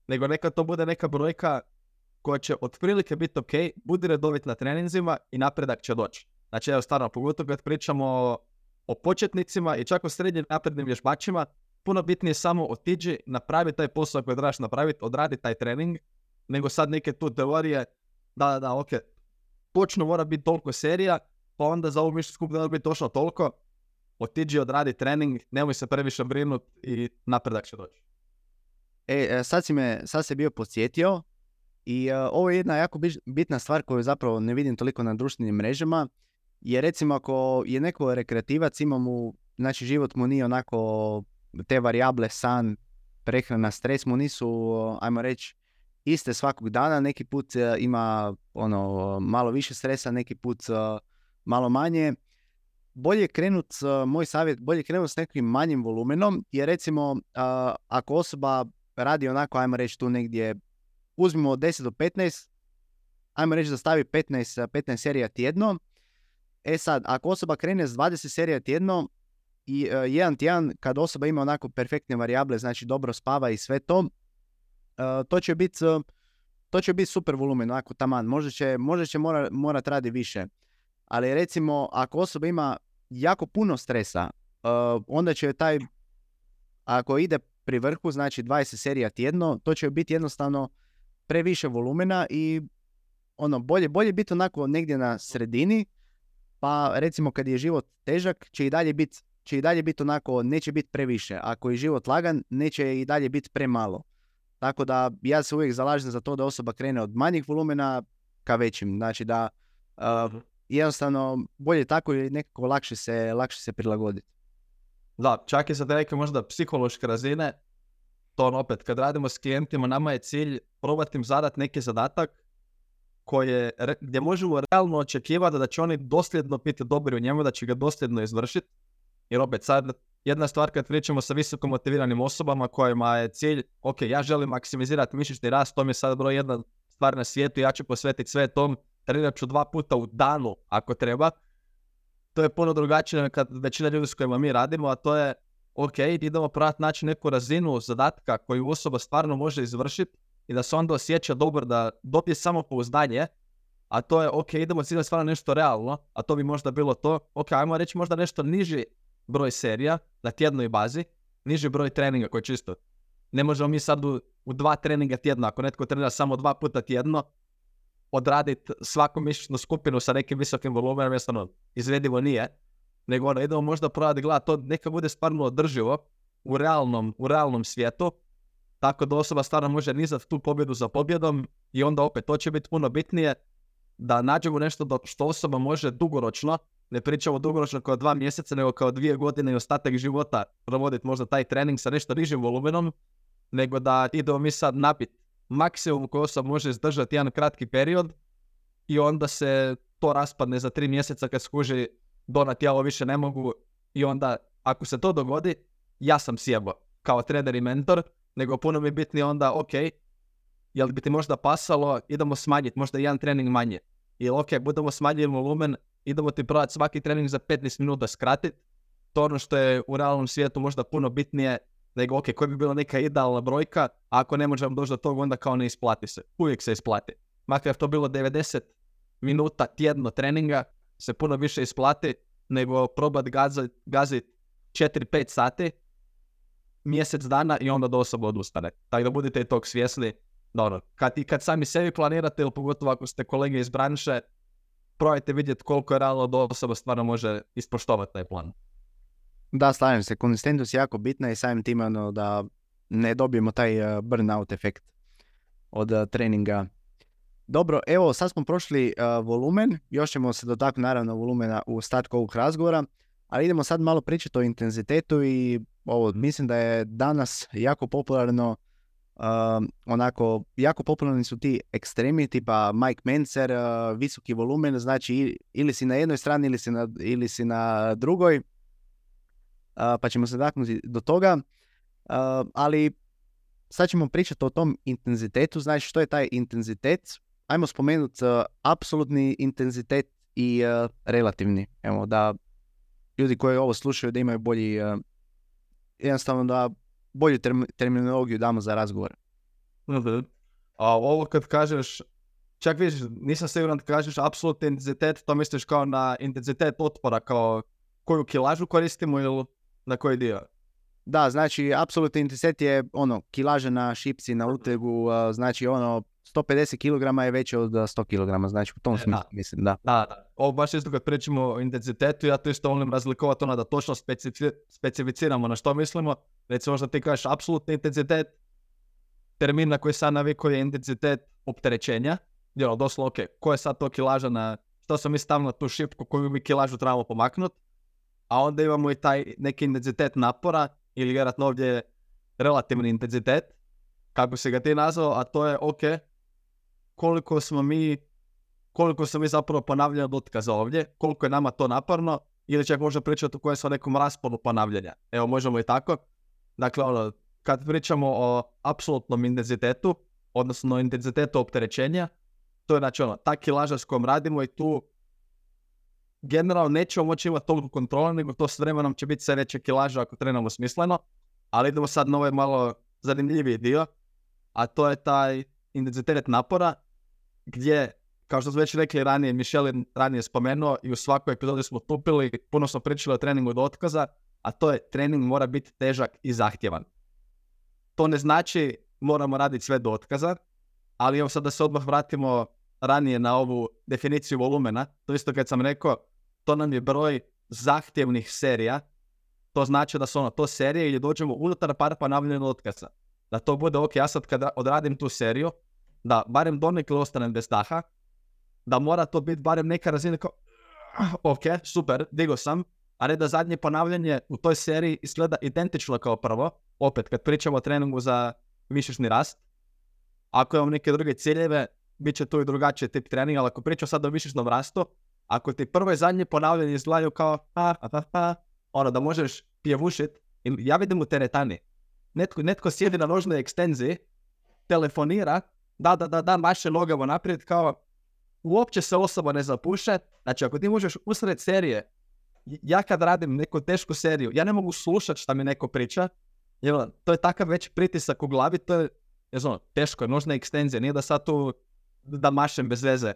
nego neka to bude neka brojka koja će otprilike biti ok, budi redovit na treninzima i napredak će doći. Znači, evo stvarno, pogotovo kad pričamo o, o početnicima i čak o srednjim naprednim vježbačima, puno bitnije samo otiđi, napravi taj posao koji trebaš napraviti, odradi taj trening, nego sad neke tu teorije, da, da, da, ok, točno mora biti toliko serija, pa onda za ovu mišlju skupinu mora biti točno toliko, otiđi, odradi trening, nemoj se previše brinuti i napredak će doći. E, sad si me, sad se bio podsjetio i uh, ovo je jedna jako bitna stvar koju zapravo ne vidim toliko na društvenim mrežama, jer recimo ako je neko rekreativac, ima mu, znači život mu nije onako, te varijable, san, prehrana, stres mu nisu, ajmo reći, iste svakog dana, neki put e, ima ono, malo više stresa, neki put e, malo manje. Bolje krenut, e, moj savjet, bolje krenut s nekim manjim volumenom, jer recimo e, ako osoba radi onako, ajmo reći tu negdje, uzmimo od deset do petnaest, ajmo reći da stavi petnaest, petnaest serija tjedno. E sad, ako osoba krene s dvadeset serija tjedno i e, jedan tjedan, kad osoba ima onako perfektne varijable, znači dobro spava i sve to, Uh, to će biti uh, bit super volumen, ako taman, možda će, možda će mora, morat radi više. Ali recimo, ako osoba ima jako puno stresa, uh, onda će taj, ako ide pri vrhu, znači dvadeset serija tjedno, to će biti jednostavno previše volumena i ono, bolje, bolje biti onako negdje na sredini, pa recimo kad je život težak, će i dalje biti, će i dalje biti onako, neće biti previše. Ako je život lagan, neće i dalje biti premalo. Tako da ja se uvijek zalažem za to da osoba krene od manjih volumena ka većim. Znači da uh, jednostavno bolje tako ili nekako lakše se, lakše se prilagoditi. Da, čak i sad neke možda psihološke razine, to on opet kad radimo s klijentima, nama je cilj probati im zadati neki zadatak koje, gdje možemo realno očekivati da će oni dosljedno biti dobri u njemu, da će ga dosljedno izvršiti. Jer opet sad jedna stvar kad pričamo sa visoko motiviranim osobama kojima je cilj, ok, ja želim maksimizirati mišićni rast, to mi je sad broj jedna stvar na svijetu, ja ću posvetiti sve tom, trenirat ću dva puta u danu ako treba. To je puno drugačije kad većina ljudi s kojima mi radimo, a to je, ok, idemo praviti naći neku razinu zadatka koju osoba stvarno može izvršiti i da se onda osjeća dobro, da dobije samopouzdanje, a to je, ok, idemo ciljati stvarno nešto realno, a to bi možda bilo to, ok, ajmo reći možda nešto niži broj serija na tjednoj bazi, niži broj treninga koji je čisto. Ne možemo mi sad u, u dva treninga tjedno, ako netko trenira samo dva puta tjedno, odraditi svaku mišićnu skupinu sa nekim visokim volumenom, jednostavno izvedivo nije, nego ono, idemo možda provati gledati to, neka bude stvarno održivo u realnom, u realnom svijetu, tako da osoba stvarno može nizati tu pobjedu za pobjedom i onda opet to će biti puno bitnije da nađemo nešto do, što osoba može dugoročno. Ne pričamo dugoročno kao dva mjeseca, nego kao dvije godine i ostatak života provoditi možda taj trening sa nešto nižim volumenom, nego da idemo mi sad napiti maksimum koji osoba može izdržati jedan kratki period i onda se to raspadne za tri mjeseca kad skuži Donat, ja ovo više ne mogu, i onda ako se to dogodi, ja sam sjebo kao trener i mentor, nego puno mi je bitnije onda, ok, jel bi ti možda pasalo, idemo smanjiti, možda jedan trening manje, ili ok, budemo smanjili volumen, idemo ti provati svaki trening za petnaest minuta skratiti. To ono što je u realnom svijetu možda puno bitnije nego, ok, koja bi bila neka idealna brojka, a ako ne možemo doći do toga, onda kao ne isplati se. Uvijek se isplati. Makar to bilo devedeset minuta tjedno treninga, se puno više isplati nego probati gaziti gazit četiri do pet sati, mjesec dana i onda do osoba odustane. Tako da budite i tog svjesni. Dobro, kad, kad sami sebi planirate, ili pogotovo ako ste kolege iz branše, probajte vidjeti koliko je realno da osoba stvarno može ispoštovati taj plan. Da, slažem se. Konzistentnost je jako bitna i samim time ono, da ne dobijemo taj burnout efekt od uh, treninga. Dobro, evo sad smo prošli uh, volumen. Još ćemo se dotaknuti naravno volumena u ostatku ovog razgovora. Ali idemo sad malo pričati o intenzitetu i ovo, mislim da je danas jako popularno, um, onako, jako popularni su ti ekstremi tipa Mike Mentzer, uh, visoki volumen, znači ili si na jednoj strani ili si na, ili si na drugoj, uh, pa ćemo se daknuti do toga, uh, ali sad ćemo pričati o tom intenzitetu, znači što je taj intenzitet. Ajmo spomenuti uh, apsolutni intenzitet i uh, relativni, evo da ljudi koji ovo slušaju da imaju bolji, uh, jednostavno da bolju term- terminologiju damo za razgovor. Uh-huh. A ovo kad kažeš, čak vidiš, nisam siguran da kažeš apsolutni intenzitet, to misliš kao na intenzitet otpora, kao koju kilažu koristimo ili na koji dio? Da, znači apsolutni intenzitet je ono, kilaža na šipci, na utegu, uh, znači ono, sto pedeset kilograma je veće od sto kilograma, znači u tom smislu mislim, da. Da, da. Ovo baš isto kad pričamo o intenzitetu, ja to isto volim razlikovati ono da točno specifi- specificiramo na što mislimo. Recimo što ti kažeš apsolutni intenzitet, termin na koji sam navikao je intenzitet opterećenja. Jel, doslovno, ok, koja je sad to kilaža na, što sam mi stavio na tu šipku koju bi kilažu trebalo pomaknuti. A onda imamo i taj neki intenzitet napora, ili vjerojatno ovdje relativni intenzitet, kako si ga ti nazvao, a to je ok, koliko smo mi, koliko smo mi zapravo ponavljanja otkaza ovdje, koliko je nama to naporno, ili čak možda pričati o kojem smo nekom rasponu ponavljanja. Evo, možemo i tako. Dakle, ono, kad pričamo o apsolutnom intenzitetu, odnosno intenzitetu opterećenja, to je znači ono, ta kilaža s kojom radimo i tu generalno nećemo moći imati toliko kontrole, nego to s vremenom će biti sve veća kilaža ako trenamo smisleno, ali idemo sad na ovaj malo zanimljiviji dio, a to je taj intenzitet napora, gdje, kao što smo već rekli ranije, Michel je ranije spomenuo i u svakoj epizodi smo tupili, puno smo pričali o treningu do otkaza, a to je trening mora biti težak i zahtjevan. To ne znači moramo raditi sve do otkaza, ali evo sad da se odmah vratimo ranije na ovu definiciju volumena, to isto kad sam rekao, to nam je broj zahtjevnih serija, to znači da su ono to serije ili dođemo unutar par ponavljanja otkaza. Da to bude ok, ja sad kada odradim tu seriju, da barem donekle ostanem bez daha, da mora to biti barem neka razina kao ok, super, digao sam, a ne da zadnje ponavljanje u toj seriji izgleda identično kao prvo, opet kad pričamo o treningu za mišićni rast. Ako imam neke druge ciljeve, bit će tu i drugačiji tip treninga, ali ako pričam sad o mišićnom rastu, ako ti prvo i zadnje ponavljanje izgledaju kao pa, pa, pa, pa, ono da možeš pjevušiti, ja vidim u teretani. Netko, netko sjedi na nožnoj ekstenziji, telefonira, da, da, da, da, maše nogama naprijed, kao uopće se osoba ne zapuše. Znači, ako ti možeš usred serije, ja kad radim neku tešku seriju, ja ne mogu slušati šta mi neko priča, jer to je takav već pritisak u glavi, to je, je znam, teško je, nožna ekstenzija, nije da sad tu da mašem bez veze,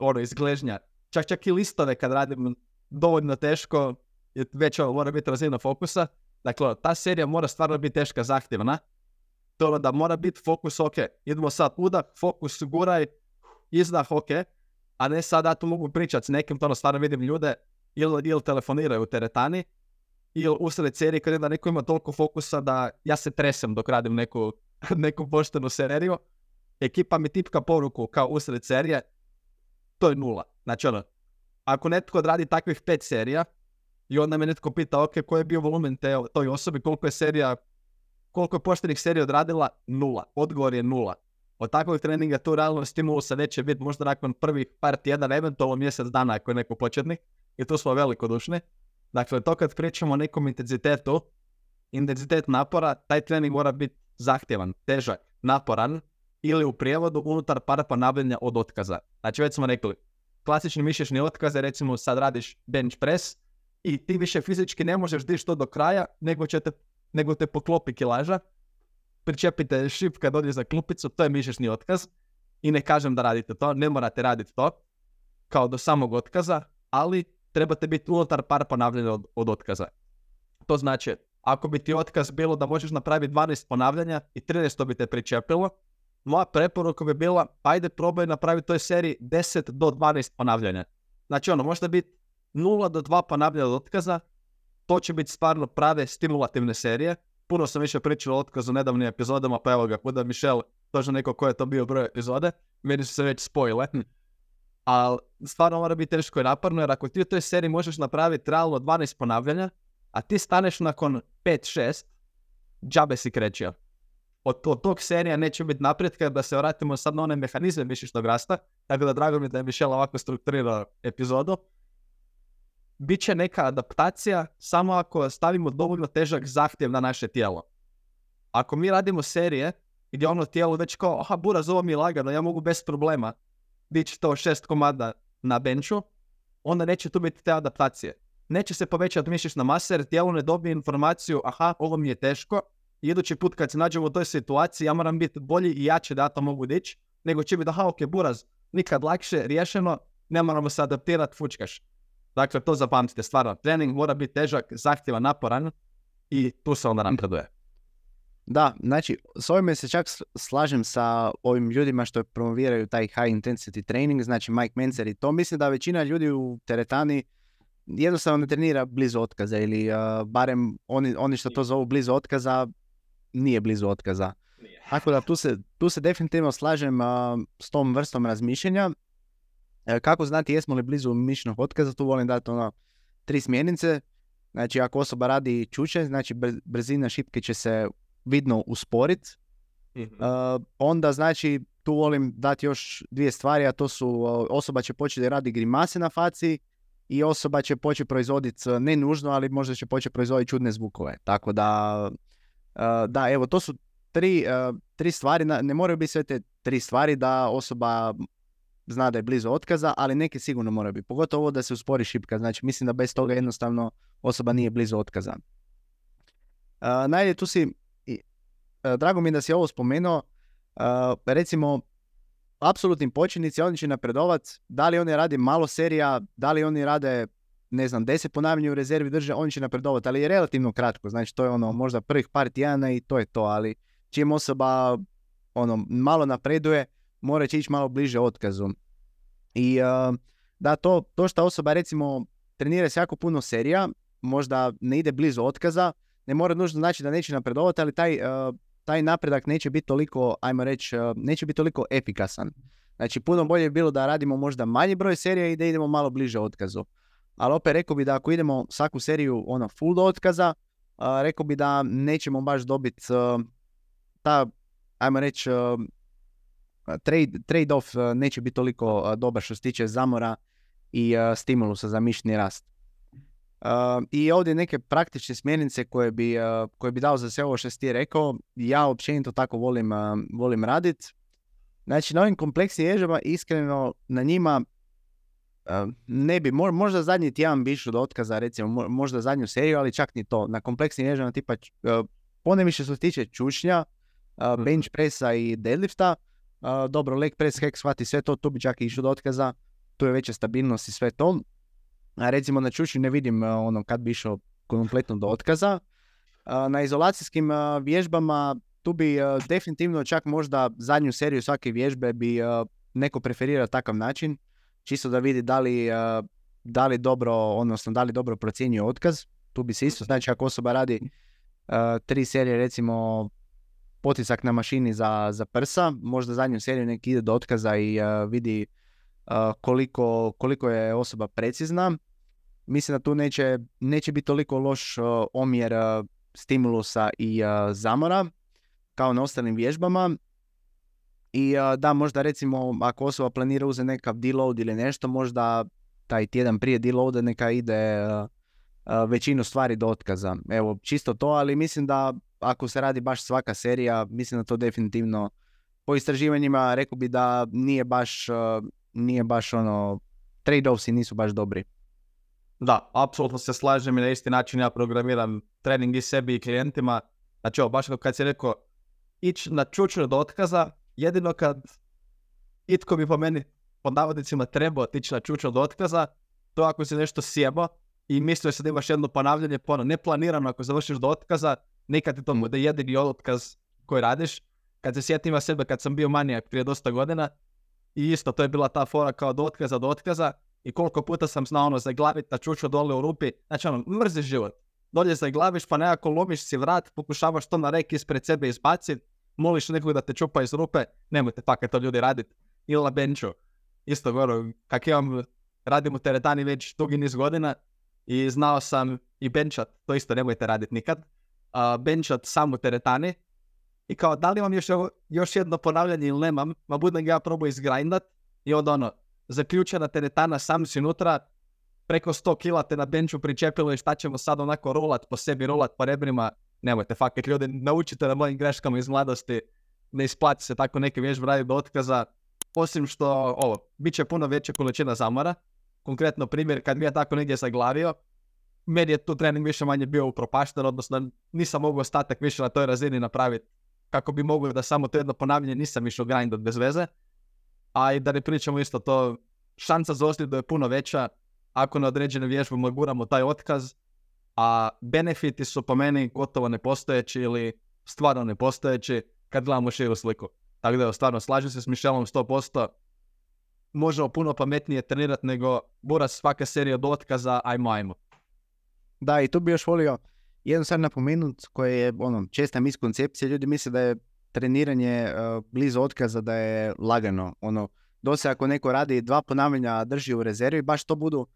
ono, izgležnja. Čak, čak i listove kad radim dovoljno teško, je već ovo mora biti razina fokusa. Dakle, ta serija mora stvarno biti teška, zahtjevna. To je da mora biti fokus, ok, idemo sad udah, fokus, guraj, izdah, ok. A ne sad da tu mogu pričati s nekim, to ono stvarno vidim ljude, ili, ili telefoniraju u teretani, ili usred serije kada da neko ima toliko fokusa da ja se tresem dok radim neku, neku poštenu seriju. Ekipa mi tipka poruku kao usred serije, to je nula. Znači ono, ako netko odradi takvih pet serija, i onda me netko pita, ok, koji je bio volumen te, toj osobi, koliko je serija, koliko je poštenih serija odradila? Nula. Odgovor je nula. Od takvog treninga tu realno stimulusa neće biti možda nakon prvih par tjedana, eventualno mjesec dana ako je neko početnik. I tu smo velikodušni. Dakle, to kad pričamo o nekom intenzitetu, intenzitet napora, taj trening mora biti zahtjevan, težak, naporan ili u prijevodu unutar par ponavljanja od otkaza. Znači, već smo rekli, klasični mišićni otkaz je recimo sad radiš bench press, i ti više fizički ne možeš dići to do kraja, nego, će te, nego te poklopi kilaža, pričepite šip kad odje za klupicu, to je mišićni otkaz. I ne kažem da radite to, ne morate raditi to, kao do samog otkaza, ali trebate biti unutar par ponavljanja od, od otkaza. To znači, ako bi ti otkaz bilo da možeš napraviti dvanaest ponavljanja i trinaesto bi te pričepilo, moja preporuka bi bila, ajde probaj napraviti toj seriji deset do dvanaest ponavljanja. Znači ono, možda biti nula do dva ponavljanja od otkaza, to će biti stvarno prave stimulativne serije. Puno sam više pričao o otkazu u nedavnim epizodama, pa evo ga, kuda Michel, točno neko ko je to bio broj epizode, meni su se već spojile. Ali stvarno mora biti teško i naporno, jer ako ti u toj seriji možeš napraviti realno dvanaest ponavljanja, a ti staneš nakon pet šest, džabe si krećio. Od, od tog serija neće biti napretka, da se vratimo sad na one mehanizme mišićnog rasta, tako da drago mi da je Michel ovako strukturirao epizodu. Biće neka adaptacija samo ako stavimo dovoljno težak zahtjev na naše tijelo. Ako mi radimo serije gdje ono tijelo već kao, aha, buraz, ovo mi je lagano, ja mogu bez problema dići to šest komada na benču, onda neće tu biti te adaptacije. Neće se povećati mišićna masa jer tijelo ne dobije informaciju, aha, ovo mi je teško, i idući put kad se nađemo u toj situaciji ja moram biti bolji i jači da ja to mogu dići, nego će biti, aha, ok, buraz, nikad lakše, riješeno, ne moramo se adaptirati, fučkaš. Dakle, to zapamtite, stvarno, trening mora biti težak, zahtjevan, naporan i tu se onda napreduje. Da, znači, s ovime se čak slažem sa ovim ljudima što promoviraju taj high intensity training, znači Mike Mentzer i to. Mislim da većina ljudi u teretani jednostavno ne trenira blizu otkaza ili uh, barem oni, oni što to zovu blizu otkaza, nije blizu otkaza. Tako da tu se, tu se definitivno slažem uh, s tom vrstom razmišljenja. Kako znati jesmo li blizu mišićnog otkaza, tu volim dati ono tri smjernice. Znači ako osoba radi čuče, znači brzina šipke će se vidno usporiti. Mm-hmm. Uh, onda znači tu volim dati još dvije stvari, a to su uh, osoba će početi raditi grimase na faci i osoba će početi proizvoditi, ne nužno, ali možda će početi proizvoditi čudne zvukove. Tako da, uh, da evo, to su tri, uh, tri stvari, na, ne moraju biti sve te tri stvari da osoba zna da je blizu otkaza, ali neke sigurno mora biti. Pogotovo ovo da se uspori šipka. Znači, mislim da bez toga jednostavno osoba nije blizu otkaza. Uh, Najlje, tu si, uh, drago mi je da si ovo spomenuo, uh, recimo, apsolutni početnici, oni će napredovat, da li oni rade malo serija, da li oni rade, ne znam, deset ponavljanja u rezervi drže, oni će napredovat, ali je relativno kratko. Znači, to je ono, možda prvih par tjedana i to je to, ali čim osoba ono, malo napreduje, mora će ići malo bliže otkazu. I uh, da to, to što osoba recimo trenira se jako puno serija, možda ne ide blizu otkaza, ne mora nužno znači da neće napredovati, ali taj, uh, taj napredak neće biti toliko, ajmo reći, uh, neće biti toliko efikasan. Znači puno bolje je bilo da radimo možda manji broj serija i da idemo malo bliže otkazu. Ali opet rekao bi da ako idemo svaku seriju ono full do otkaza, uh, rekao bi da nećemo baš dobiti uh, ta, ajmo reći, uh, Trade, trade-off neće biti toliko dobar što se tiče zamora i uh, stimulusa za mišićni rast. Uh, I ovdje neke praktične smjernice koje bi, uh, koje bi dao za sve ovo što si ti rekao. Ja općenito tako volim, uh, volim raditi. Znači, na ovim kompleksnim vježbama iskreno na njima uh, ne bi, mo- možda zadnji tjedan bi išao do otkaza, recimo, mo- možda zadnju seriju, ali čak ni to. Na kompleksnim vježbama tipa uh, ponajviše što se tiče čučnja, uh, bench pressa i deadlifta. Uh, dobro, leg press, hack, shvati sve to, tu bi čak išao do otkaza, tu je veća stabilnost i sve to. A recimo na čučnju ne vidim uh, ono kad bi išao kompletno do otkaza. Uh, na izolacijskim uh, vježbama tu bi uh, definitivno čak možda zadnju seriju svake vježbe bi uh, neko preferirao takav način, čisto da vidi da li, uh, da li dobro, odnosno da li dobro procjenjuje otkaz. Tu bi se isto, znači ako osoba radi uh, tri serije recimo potisak na mašini za, za prsa, možda zadnju seriju neki ide do otkaza i uh, vidi uh, koliko, koliko je osoba precizna. Mislim da tu neće, neće biti toliko loš uh, omjer uh, stimulusa i uh, zamora kao na ostalim vježbama. I uh, da, možda recimo ako osoba planira uzeti nekav deload ili nešto, možda taj tjedan prije deloada neka ide uh, uh, većinu stvari do otkaza. Evo, čisto to, ali mislim da ako se radi baš svaka serija, mislim da to definitivno po istraživanjima rekao bi da nije baš, nije baš ono, trade-offsi nisu baš dobri. Da, apsolutno se slažem i na isti način ja programiram trening i sebi i klijentima. Znači ovo, baš kad si rekao, ići na čučnju do otkaza, jedino kad itko bi po meni, pod navodnicima, trebao ići na čučnju do otkaza, to ako si nešto sjebao i mislio se da imaš jedno ponavljanje, ponovno, neplanirano ako završiš do otkaza, nikad ti to bude jedini otkaz koji radiš. Kad se sjetim ja sebe kad sam bio manijak prije dosta godina i isto to je bila ta fora kao do otkaza, do otkaza i koliko puta sam znao ono zaglavit na čuču dole u rupi, znači ono mrziš život. Dolje zaglaviš pa nekako lomiš si vrat, pokušavaš to na rek ispred sebe izbacit, moliš nekog da te čupa iz rupe, nemojte fakat to ljudi radit. Ili na benču. Isto govorim, kak imam, radim u teretani već dugi niz godina i znao sam i benchat, to isto nemojte raditi nikad, uh, benchat samo teretane i kao da li imam još, još jedno ponavljanje ili nemam, ma budem ga ja probao izgrindat i onda ono, zaključena teretana, sam si unutra, preko sto kila te na benču pričepilo i šta ćemo sad onako rolat po sebi, rolat po rebrima, nemojte, fakat ljudi, naučite na mojim greškama iz mladosti, ne isplati se tako neke vježbe raditi do otkaza, osim što, ovo, bit će puno veća količina zamora. Konkretno primjer, kad mi je tako negdje zaglavio, meni je tu trening više manje bio upropašten, odnosno nisam mogao ostatak više na toj razini napraviti kako bi mogao da samo to jedno ponavljanje nisam išao grindat bez veze. A i da ne pričamo isto to, šansa za ozljedu je puno veća ako na određenim vježbama guramo taj otkaz, a benefiti su po meni gotovo nepostojeći ili stvarno nepostojeći kad gledamo širu sliku. Tako da je stvarno, slažem se s Michelom sto posto, možemo puno pametnije trenirati nego buras svaka serija do otkaza, ajmo, ajmo. Da, i tu bi još volio jednu stvar napomenut koja je ono, česta miskoncepcija, ljudi misle da je treniranje uh, blizu otkaza da je lagano. Ono, dosje ako neko radi dva ponavljanja, drži u rezervi, baš to budu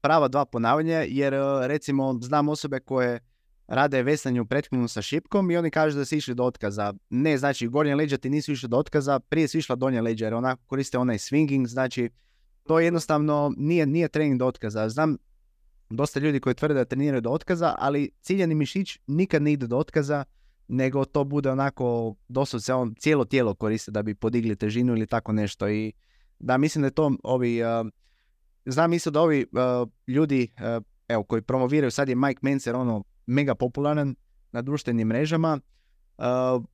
prava dva ponavljanja, jer uh, recimo znam osobe koje rade veslanje u pretklonu sa šipkom i oni kažu da su išli do otkaza. Ne, znači gornje leđa ti nisu išli do otkaza, prije su išla donje leđa jer onako koriste onaj swinging, znači to jednostavno nije, nije trening do otkaza. Znam dosta ljudi koji tvrde da treniraju do otkaza, ali ciljani mišić nikad ne ide do otkaza, nego to bude onako doslovce on cijelo tijelo koriste da bi podigli težinu ili tako nešto. I da, mislim da je to ovi, uh, znam isto da ovi uh, ljudi uh, evo, koji promoviraju, sad je Mike Mentzer ono mega popularan na društvenim mrežama. Uh,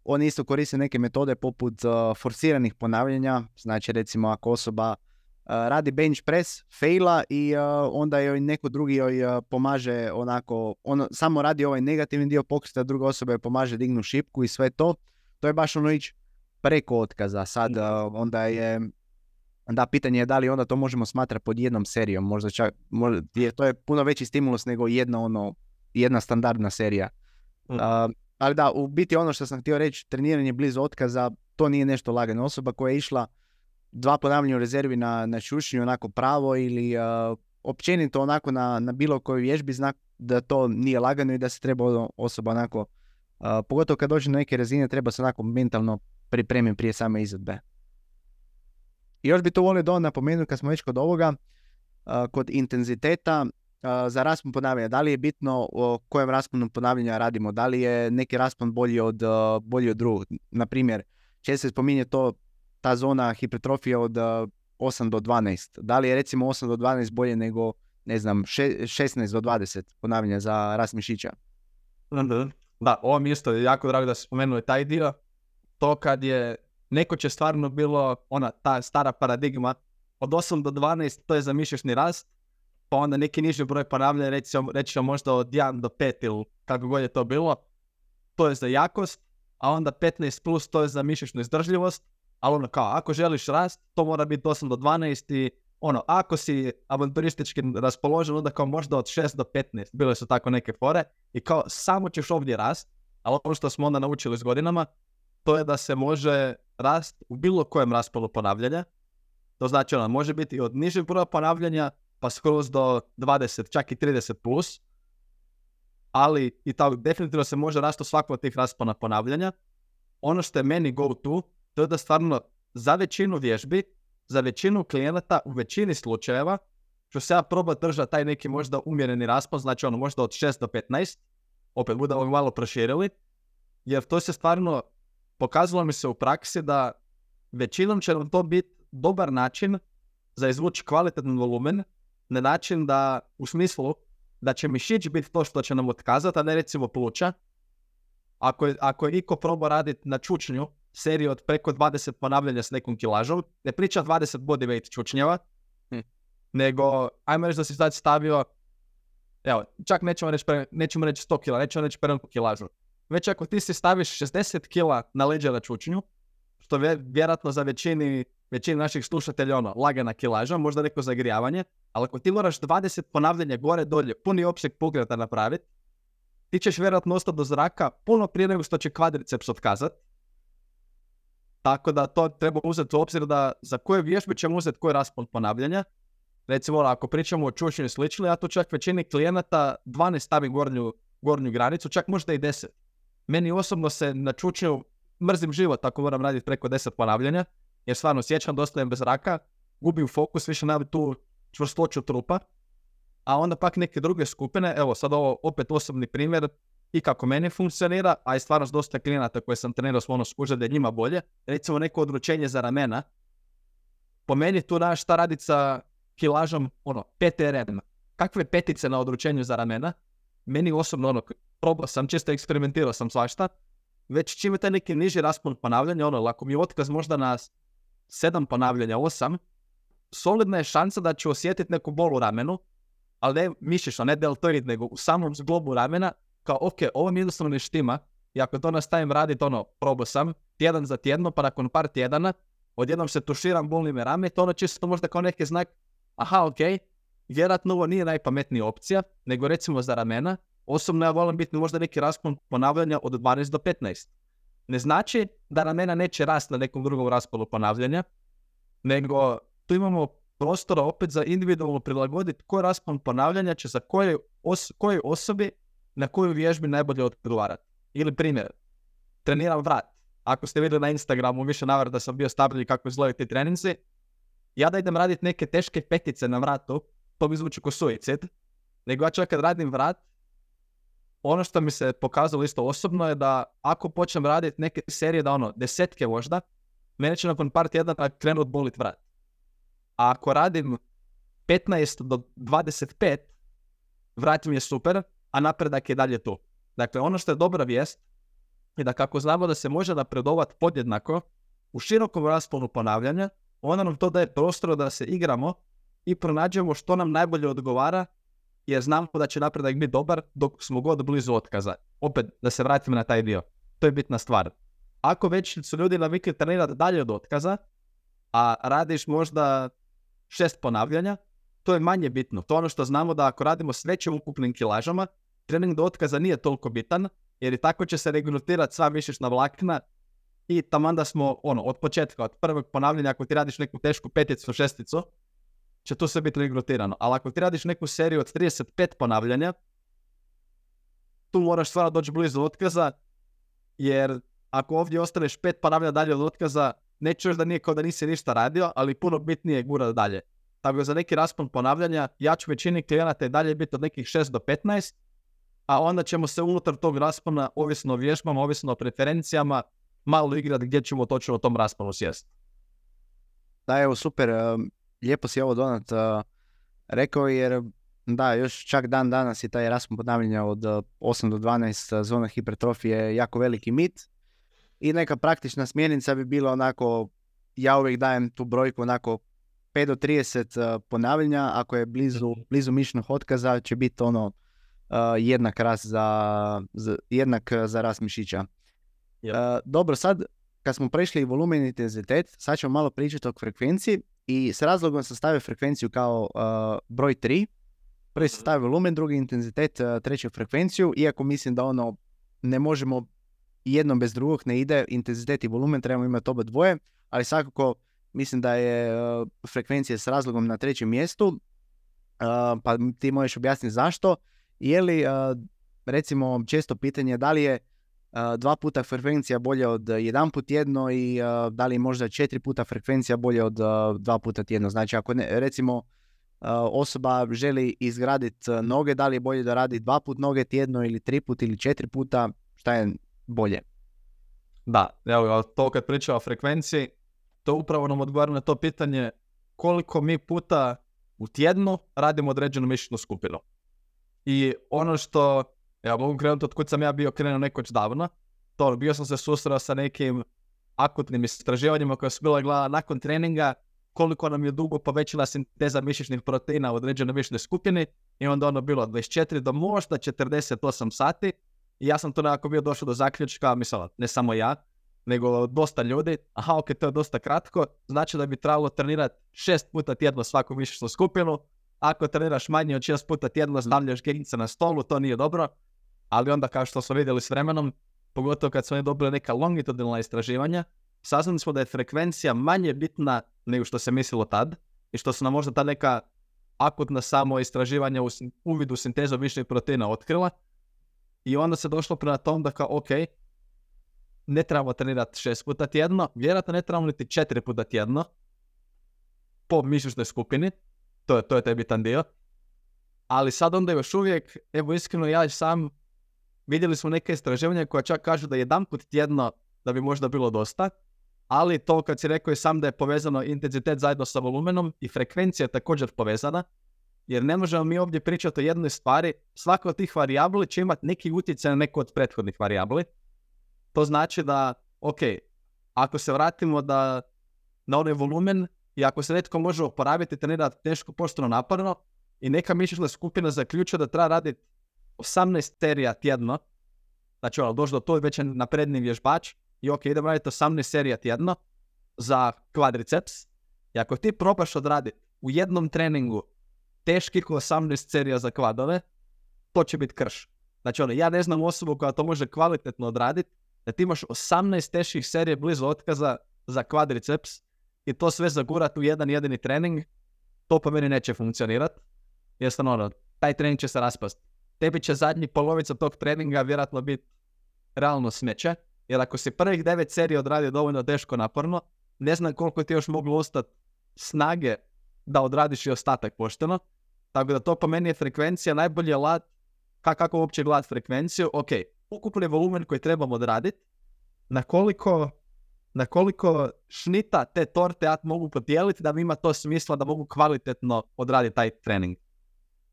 oni isto koriste neke metode poput uh, forsiranih ponavljanja, znači recimo ako osoba uh, radi bench press, faila i uh, onda joj neko drugi joj uh, pomaže onako, ono, samo radi ovaj negativni dio pokreta, druga osoba joj pomaže dignu šipku i sve to. To je baš ono ići preko otkaza. Sad uh, onda je, da, pitanje je da li onda to možemo smatrati pod jednom serijom, možda čak, možda, je, to je puno veći stimulus nego jedna ono jedna standardna serija. Mm. Uh, ali da, u biti ono što sam htio reći, treniranje blizu otkaza, to nije nešto lagano. Osoba koja je išla dva ponavljanja u rezervi na, na čušnju, onako pravo ili uh, općenito onako na, na bilo kojoj vježbi, zna da to nije lagano i da se treba osoba onako, uh, pogotovo kad dođe na neke razine, treba se onako mentalno pripremiti prije same izvedbe. I još bi to volio da napomenuti kad smo već kod ovoga, uh, kod intenziteta, Uh, za raspon ponavljanja, da li je bitno o kojem rasponu ponavljanja radimo, da li je neki raspon bolji od, uh, bolji od drugog. Naprimjer, često se spominje to, ta zona hipertrofije od uh, osam do dvanaest. Da li je recimo osam do dvanaest bolje nego, ne znam, še- šesnaest do dvadeset ponavljanja za rast mišića? Da, ovo mi isto je jako drago da se spomenuo taj dio. To kad je, neko će stvarno bilo, ona, ta stara paradigma, od osam do dvanaest to je za mišićni rast, pa onda neki niži broj ponavljanja, recimo, recimo možda od jedan do pet ili kako god je to bilo, to je za jakost, a onda petnaest plus to je za mišićnu izdržljivost, ali ono kao, ako želiš rast, to mora biti osam do dvanaest i ono, ako si avanturistički raspoložen, onda kao možda od šest do petnaest, bile su tako neke fore, i kao, samo ćeš ovdje rast, ali ono što smo onda naučili s godinama, to je da se može rast u bilo kojem rasponu ponavljanja, to znači ono, može biti od nižeg broja ponavljanja, pa skroz do dvadeset, čak i trideset plus, ali i tako definitivno se može rasti u svakom od tih raspona ponavljanja. Ono što je meni go to, to je da stvarno za većinu vježbi, za većinu klijenata, u većini slučajeva, ću se ja probati držati taj neki možda umjereni raspon, znači ono možda od šest do petnaest, opet budemo malo proširili, jer to se stvarno pokazalo mi se u praksi da većinom će nam to biti dobar način za izvući kvalitetan volumen, na način da, u smislu, da će mišić biti to što će nam otkazati, a ne recimo pluća. Ako je, ako je iko probao raditi na čučnju seriju od preko dvadeset ponavljanja s nekom kilažom, ne priča dvadeset bodyweight čučnjeva, hmm. nego, ajmo reći da si sad stavio, evo, čak nećemo reći, pre, nećemo reći sto kila, nećemo reći premku kilažu. Već ako ti si staviš šezdeset kila na leđa na čučnju, što je vjerojatno za većini Većina naših slušatelja ono, lagana kilaža, možda neko zagrijavanje, ali ako ti moraš dvadeset ponavljanja gore dolje, puni opseg pokreta napraviti, ti ćeš vjerojatno ostati do zraka puno prije nego što će kvadriceps otkazat. Tako da to treba uzeti u obzir da za koje vježbe ćemo uzeti koji raspon ponavljanja, Recimo, ako pričamo o čušenju sličili, ja to čak većini klijenata dvanaest stavim gornju, gornju granicu, čak možda i deset. Meni osobno se na čučenju mrzim život ako moram raditi preko deset ponavljanja, jer stvarno sjećam, dostajem bez raka, gubim fokus, više nemam tu čvrstoću trupa. A onda pak neke druge skupine, evo sad ovo opet osobni primjer i kako meni funkcionira, a i stvarno s dosta klijenata koje sam trenirao smo ono skužili da je njima bolje. Recimo neko odručenje za ramena, po meni tu naš šta raditi sa kilažom, ono, P T R M. Kakve petice na odručenju za ramena? Meni osobno, ono, probao sam, čisto eksperimentirao sam svašta. Već čime taj neki niži raspon ponavljanja, ono, ako mi je otkaz možda na sedam ponavljanja, osam, solidna je šansa da ću osjetiti neku bol u ramenu, ali ne mišićno, ne deltoid, nego u samom zglobu ramena, kao, ok, ovo mi jednostavno ne štima, i ako to nastavim raditi, ono, probao sam, tjedan za tjedno, pa nakon par tjedana, odjednom se tuširam, boli me rame, to ono čisto možda kao neki znak, aha, ok, vjerojatno ovo nije najpametnija opcija, nego recimo za ramena, osobno ja volim biti možda neki raspon ponavljanja od dvanaest do petnaest. Ne znači da ramena neće rasti na nekom drugom rasponu ponavljanja, nego tu imamo prostora opet za individualno prilagoditi koji raspon ponavljanja će za koje os- kojoj osobi na koju vježbi najbolje odgovarati. Ili primjer, treniram vrat. Ako ste vidjeli na Instagramu više navrata da sam bio stavljeni kako izgledaju ti treninci, ja da idem raditi neke teške petice na vratu, to mi zvuči ko suicid, nego ja čak kad radim vrat, ono što mi se pokazalo isto osobno je da ako počnem raditi neke serije da ono, desetke možda, mene će nakon par tjedana krenuti bolit vrat. A ako radim petnaest do dvadeset pet, vrat mi je super, a napredak je dalje tu. Dakle, ono što je dobra vijest je da kako znamo da se može napredovati podjednako u širokom rasponu ponavljanja, onda nam to daje prostor da se igramo i pronađemo što nam najbolje odgovara, jer znamo da će napredak biti dobar dok smo god blizu otkaza. Opet, da se vratimo na taj dio. To je bitna stvar. Ako već su ljudi navikli trenirati dalje od otkaza, a radiš možda šest ponavljanja, to je manje bitno. To je ono što znamo da ako radimo s većim ukupnim kilažama, trening do otkaza nije toliko bitan, jer i tako će se regrutirati sva mišićna vlakna i taman da smo ono, od početka, od prvog ponavljanja, ako ti radiš neku tešku peticu, šesticu, će tu sve biti regrutirano. Ali ako ti radiš neku seriju od trideset pet ponavljanja, tu moraš stvarno doći blizu otkaza, jer ako ovdje ostaneš pet ponavljanja dalje od otkaza, neću još da nije kao da nisi ništa radio, ali puno bitnije je gura dalje. Tako za neki raspon ponavljanja, ja ću većini klijenata i dalje biti od nekih šest do petnaest, a onda ćemo se unutar tog raspona, ovisno o vježbama, ovisno o preferencijama, malo igrati gdje ćemo točno u tom rasponu sjesti. Da, evo, super. Lijepo si ovo, Donat, rekao, jer da, još čak dan danas je taj raspon ponavljanja od osam do dvanaest zona hipertrofije jako veliki mit. I neka praktična smjernica bi bila onako, ja uvijek dajem tu brojku onako pet do trideset ponavljanja, ako je blizu, blizu mišićnog otkaza će biti ono uh, jednak rast za, za, jednak za rast mišića. Yep. Uh, dobro, sad kad smo prešli volumen i intenzitet, sad ćemo malo pričati o frekvenciji i s razlogom sam stavio frekvenciju kao uh, broj tri. Prvi sam stavio volumen, drugi intenzitet, uh, treću frekvenciju, iako mislim da ono ne možemo jednom bez drugog ne ide, intenzitet i volumen trebamo imati oba dvoje, ali svakako mislim da je uh, frekvencija s razlogom na trećem mjestu, uh, pa ti možeš objasniti zašto. Je li, uh, recimo, često pitanje da li je uh, dva puta frekvencija bolje od jedan put jedno i uh, da li možda četiri puta frekvencija bolje od uh, dva puta jedno. Znači, ako ne, recimo, Uh, osoba želi izgraditi uh, noge, da li je bolje da radi dva put noge tjedno ili tri put ili četiri puta, šta je bolje? Da, evo, to kad pričamo o frekvenciji, to upravo nam odgovara na to pitanje koliko mi puta u tjednu radimo određenu mišićnu skupinu. I ono što, ja mogu krenuti od kud sam ja bio krenuo nekoć davno, to bio sam se susreo sa nekim akutnim istraživanjima koja su bila glava nakon treninga, koliko nam je dugo povećala sinteza mišićnih proteina u određenoj mišićnoj skupini i onda ono bilo dvadeset četiri do možda četrdeset osam sati i ja sam tu nekako bio došao do zaključka, mislim, ne samo ja, nego dosta ljudi, aha, ok, to je dosta kratko, znači da bi trebalo trenirati šest puta tjedno svaku mišićnu skupinu, ako treniraš manje od šest puta tjedno stavljaš gegice na stolu, to nije dobro, ali onda kao što smo vidjeli s vremenom, pogotovo kad smo dobili neka longitudinalna istraživanja, saznali smo da je frekvencija manje bitna nego što se mislilo tad i što su nam možda ta neka akutno samo istraživanje u uvidu u sintezu višnih proteina otkrila. I onda se došlo prema tom da kao, ok, ne trebamo trenirati šest puta tjedno, vjerojatno ne trebamo niti četiri puta tjedno po mišićnoj skupini, to je, to je taj bitan dio. Ali sad onda još uvijek, evo iskreno ja sam, vidjeli smo neke istraživanja koja čak kažu da jedan put tjedno da bi možda bilo dosta, ali to kad si rekao je sam da je povezano intenzitet zajedno sa volumenom i frekvencija je također povezana, jer ne možemo mi ovdje pričati o jednoj stvari, svaka od tih varijabli će imati neki utjecaj na neku od prethodnih varijabli. To znači da, ok, ako se vratimo da, na onaj volumen i ako se netko može oporaviti, trenirati teško postupno naporno i neka mišićna skupina zaključuje da treba raditi osamnaest serija tjedno, znači ono, došlo do to već je napredni vježbač i ok, idemo raditi osamnaest serija tjedno za kvadriceps i ako ti probaš odraditi u jednom treningu teških osamnaest serija za kvadove, to će biti krš. Znači ono, ja ne znam osobu koja to može kvalitetno odraditi, da ti imaš osamnaest teških serija blizu otkaza za kvadriceps i to sve zagurati u jedan jedini trening, to po meni neće funkcionirati. Jednostavno ono, taj trening će se raspasti. Tebi će zadnji polovica tog treninga vjerojatno biti realno smeće, jer ako si prvih devet serija odradio dovoljno teško naporno, ne znam koliko ti još moglo ostati snage da odradiš i ostatak pošteno. Tako da to po meni je frekvencija, najbolji alat, kako uopće gledati frekvenciju, ok, ukupni volumen koji trebamo odraditi, na koliko, na koliko šnita te torte ja mogu podijeliti da mi ima to smisla da mogu kvalitetno odraditi taj trening.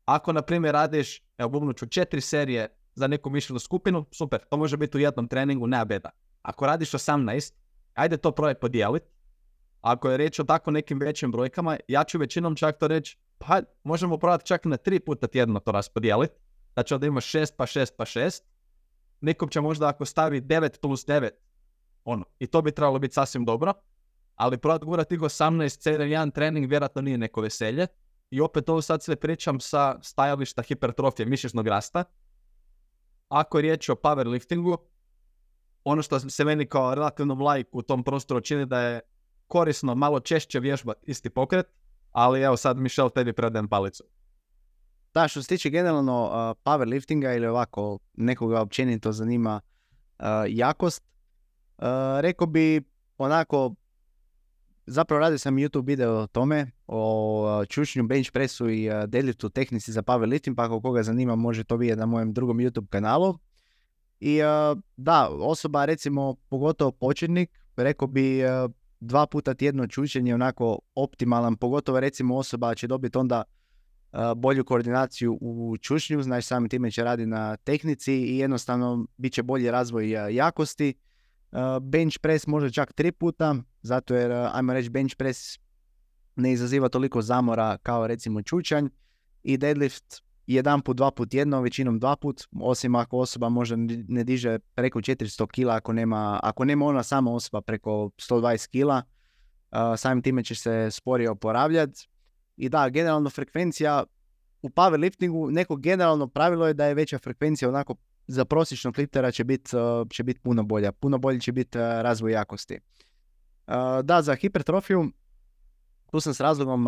Ako, na primjer, radiš, evo, bubnuću četiri serije za neku mišljenu skupinu, super, to može biti u jednom treningu, nema beda. Ako radiš osamnaest, ajde to probaj podijeliti. Ako je riječ o tako nekim većim brojkama, ja ću većinom čak to reći, pa možemo probati čak na tri puta tjedno to raspodijeliti. Znači onda imaš šest pa šest pa šest. Nekom će možda ako stavi devet plus devet, ono, i to bi trebalo biti sasvim dobro, ali probati gura tih osamnaest serija jedan trening vjerojatno nije neko veselje. I opet ovo sad sve pričam sa stajališta hipertrofije mišićnog rasta. Ako je riječ o powerliftingu, ono što se meni kao relativnom laiku u tom prostoru čini da je korisno malo češće vježbati isti pokret, ali evo sad Michel tebi predajem palicu. Da, što se tiče generalno uh, powerliftinga ili ovako nekoga općenito zanima uh, jakost, uh, rekao bi onako, zapravo radio sam YouTube video o tome, o uh, čučnju, bench pressu i uh, deadliftu, tehnici za powerlifting, pa ako koga zanima može to vidjeti na mojem drugom YouTube kanalu. I uh, da, osoba recimo pogotovo početnik, rekao bi uh, dva puta tjedno čučenje je onako optimalan, pogotovo recimo osoba će dobiti onda bolju koordinaciju u čučnju, znači samim time će raditi na tehnici i jednostavno bit će bolji razvoj jakosti. Bench press može čak tri puta, zato jer, ajmo reći, bench press ne izaziva toliko zamora kao recimo čučanj i deadlift jedan put, dva put jedno, većinom dva put, osim ako osoba možda ne diže preko četiristo kila, ako nema, ako nema ona sama osoba preko sto dvadeset kila, samim time će se sporije oporavljati. I da, generalno frekvencija u powerliftingu, neko generalno pravilo je da je veća frekvencija onako za prosječnog liftera će biti će bit puno bolja. Puno bolji će biti razvoj jakosti. Da, za hipertrofiju, tu sam s razlogom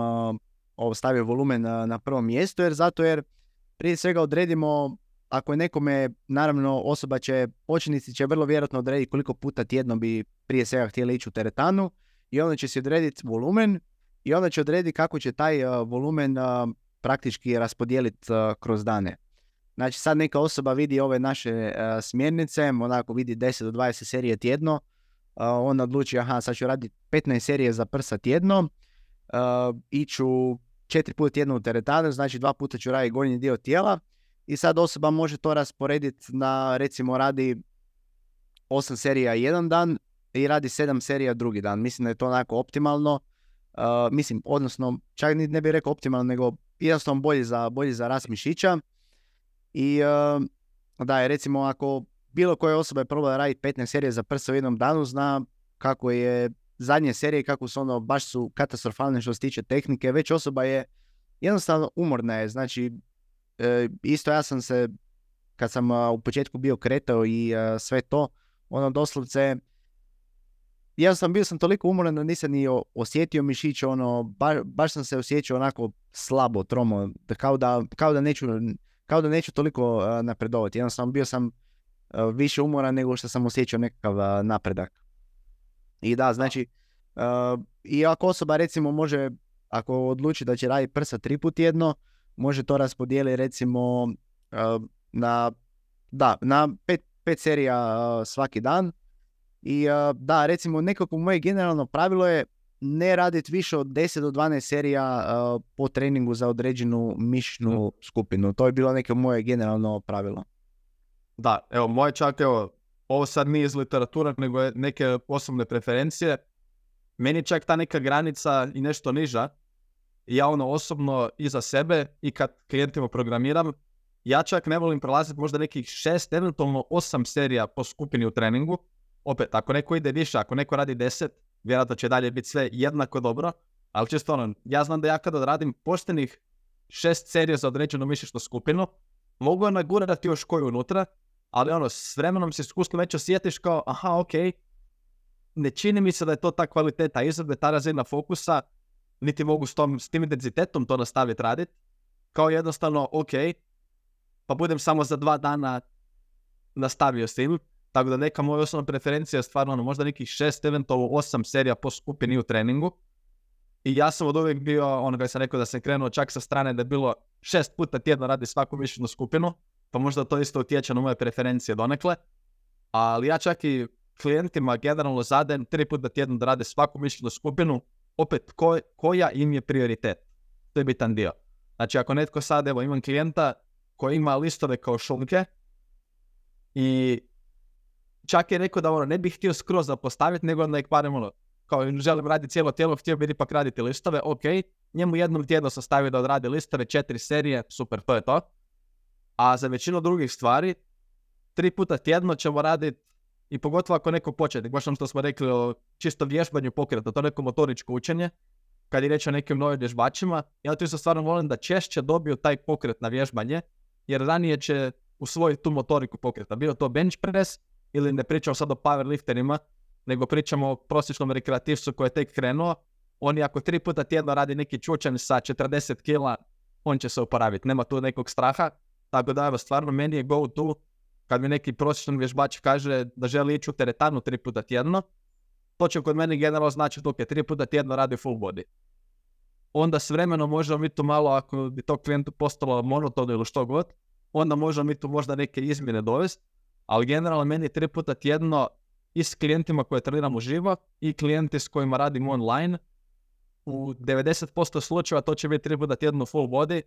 stavio volumen na prvo mjesto, jer zato jer prije svega odredimo, ako je nekome, naravno osoba će, početnici će vrlo vjerojatno odrediti koliko puta tjedno bi prije svega htjeli ići u teretanu i onda će se odrediti volumen, i onda će odrediti kako će taj uh, volumen uh, praktički raspodijeliti uh, kroz dane. Znači sad neka osoba vidi ove naše uh, smjernice, onako vidi deset do dvadeset serije tjedno, uh, on odluči, aha, sad ću raditi petnaest serije za prsa tjedno, uh, iću četiri puta tjedno u teretanu, znači dva puta ću raditi gornji dio tijela i sad osoba može to rasporediti na, recimo, radi osam serija jedan dan i radi sedam serija drugi dan. Mislim da je to onako optimalno. Uh, mislim, odnosno, čak ne bih rekao optimalno, nego jednostavno bolje za, bolje za rast mišića. I uh, da je, recimo, ako bilo koja osoba je probala raditi petnaest serije za prsa u jednom danu, zna kako je zadnje serije, kako su ono, baš su katastrofalne što se tiče tehnike, već osoba je jednostavno umorna je. Znači, e, isto ja sam se, kad sam a, u početku bio kretao i a, sve to, ono doslovce, ja sam bio sam toliko umoran da nisam ni osjetio mišiće, ono, ba, baš sam se osjećao onako slabo, tromo, kao da, kao da neću, kao da neću toliko uh, napredovati. Jednostavno bio sam uh, više umoran nego što sam osjećao nekakav uh, napredak. I da, znači, uh, i ako osoba recimo može, ako odluči da će raditi prsa tri put jedno, može to raspodijeliti recimo uh, na, da, na pet, pet serija uh, svaki dan. I uh, da, recimo nekako moje generalno pravilo je ne raditi više od deset do dvanaest serija uh, po treningu za određenu mišićnu skupinu. To je bilo neko moje generalno pravilo. Da, evo, moje čak, evo, ovo sad nije iz literatura, nego je neke osobne preferencije. Meni čak ta neka granica i nešto niža. Ja ono osobno iza sebe i kad klijentima programiram, ja čak ne volim prelaziti možda nekih šest, eventualno osam serija po skupini u treningu. Opet, ako neko ide više, ako neko radi deset, vjerojatno će dalje biti sve jednako dobro, ali čisto ono, ja znam da ja kada radim poštenih šest serija za određenu mišićnu skupinu, mogu nagurati još koju unutra, ali ono, s vremenom se iskustvo već osjetiš kao, aha, ok, ne čini mi se da je to ta kvaliteta izrade, ta razina fokusa, niti mogu s, tom, s tim intenzitetom to nastaviti raditi, kao jednostavno, ok, pa budem samo za dva dana nastavio s tim. Tako da neka moja osnovna preferencija je stvarno ono, možda nekih šest, eventualno osam serija po skupini u treningu. I ja sam od uvijek bio, ono kada sam rekao da sam krenuo čak sa strane da je bilo šest puta tjedno radi svaku mišićnu skupinu, pa možda to isto utječe na moje preferencije donekle. Ali ja čak i klijentima generalno zadajem tri puta tjedno da rade svaku mišićnu skupinu, opet ko, koja im je prioritet. To je bitan dio. Znači ako netko sad, evo imam klijenta koji ima listove kao šunke i čak je rekao da ono, ne bih htio skroz zapostaviti, nego onda ih barem ono, kao želim raditi cijelo tijelo, htio bih ipak raditi listove, ok, njemu jednom tjedno sam stavio da odradi listove, četiri serije, super, to je to. A za većinu drugih stvari, tri puta tjedno ćemo raditi, i pogotovo ako neko početnik, baš ono što smo rekli o čisto vježbanju pokreta, to neko motoričko učenje, kad je riječ o nekim novim vježbačima, ja tu isto stvarno volim da češće dobiju taj pokret na vježbanje, jer ranije će usvojiti tu motoriku pokreta, bio to bench press, ili ne pričamo sad o powerlifterima, nego pričamo o prosječnom rekreativcu koji je tek krenuo. Oni ako tri puta tjedno radi neki čučanj sa četrdeset kila, on će se oporaviti. Nema tu nekog straha. Tako da, evo, stvarno meni je go to kad mi neki prosječan vježbač kaže da želi ići u teretanu tri puta tjedno. To će kod meni generalno znači dok je tri puta tjedno radi full body. Onda s vremenom možemo mi tu malo, ako bi to klijentu postalo monotono ili što god, onda možemo mi tu možda neke izmjene dovesti. Ali generalno meni je tri puta tjedno i s klijentima koje treniram uživo i klijenti s kojima radim online. U devedeset posto slučajeva to će biti tri puta tjedno full body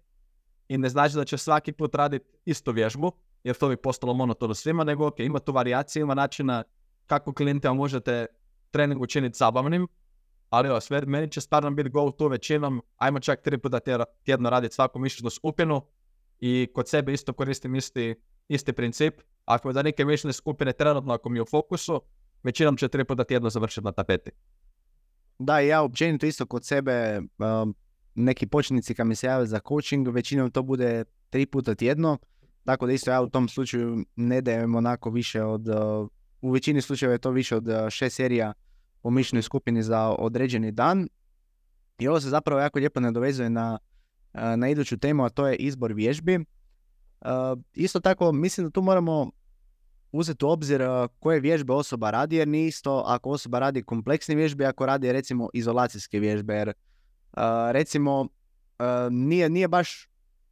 i ne znači da će svaki put raditi istu vježbu, jer to bi postalo monotono svima, nego ok, ima tu varijacije, ima načina kako klijentima možete trening učiniti zabavnim, ali o, sve, meni će stvarno biti go to većinom, ajmo čak tri puta tjedno raditi svaku mišićnu skupinu i kod sebe isto koristim isti, isti princip. Ako je za neke mišićne skupine trenutno, ako mi je u fokusu, većinom će tri puta tjedno završiti na tapeti. Da, ja općenito isto kod sebe, um, neki početnici kad mi se jave za coaching, većinom to bude tri puta tjedno, tako da isto ja u tom slučaju ne dajem onako više od, uh, u većini slučajeva je to više od uh, šest serija po mišićnoj skupini za određeni dan. I ovo se zapravo jako lijepo nadovezuje na, uh, na iduću temu, a to je izbor vježbi. Uh, isto tako, mislim da tu moramo uzeti u obzir uh, koje vježbe osoba radi, jer nije isto ako osoba radi kompleksne vježbe, ako radi recimo izolacijske vježbe, jer uh, recimo uh, nije, nije, baš,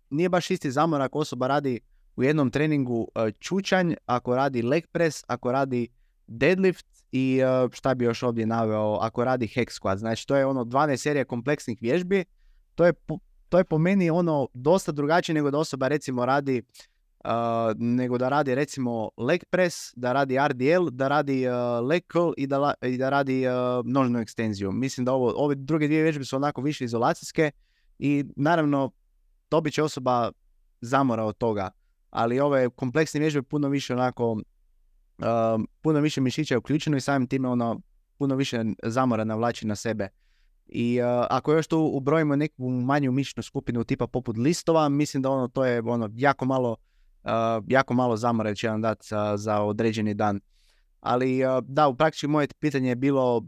nije baš isti zamor ako osoba radi u jednom treningu uh, čučanj, ako radi leg press, ako radi deadlift i uh, šta bi još ovdje naveo, ako radi hex squat. Znači to je ono dvanaest serija kompleksnih vježbi, to je po, to je po meni ono dosta drugačije nego da osoba recimo radi uh, nego da radi recimo leg press, da radi R D L, da radi uh, leg curl i da, i da radi uh, nožnu ekstenziju. Mislim da ovo, ove druge dvije vježbe su onako više izolacijske i naravno dobit će osoba zamora od toga, ali ove kompleksne vježbe puno više onako uh, puno više mišića je uključeno i samim time ono puno više zamora navlači na sebe. I uh, ako još tu ubrojimo neku manju mišićnu skupinu tipa poput listova, mislim da ono to je ono jako malo, uh, jako malo zamora će vam dati uh, za određeni dan. Ali uh, da, u praktički moje pitanje je bilo uh,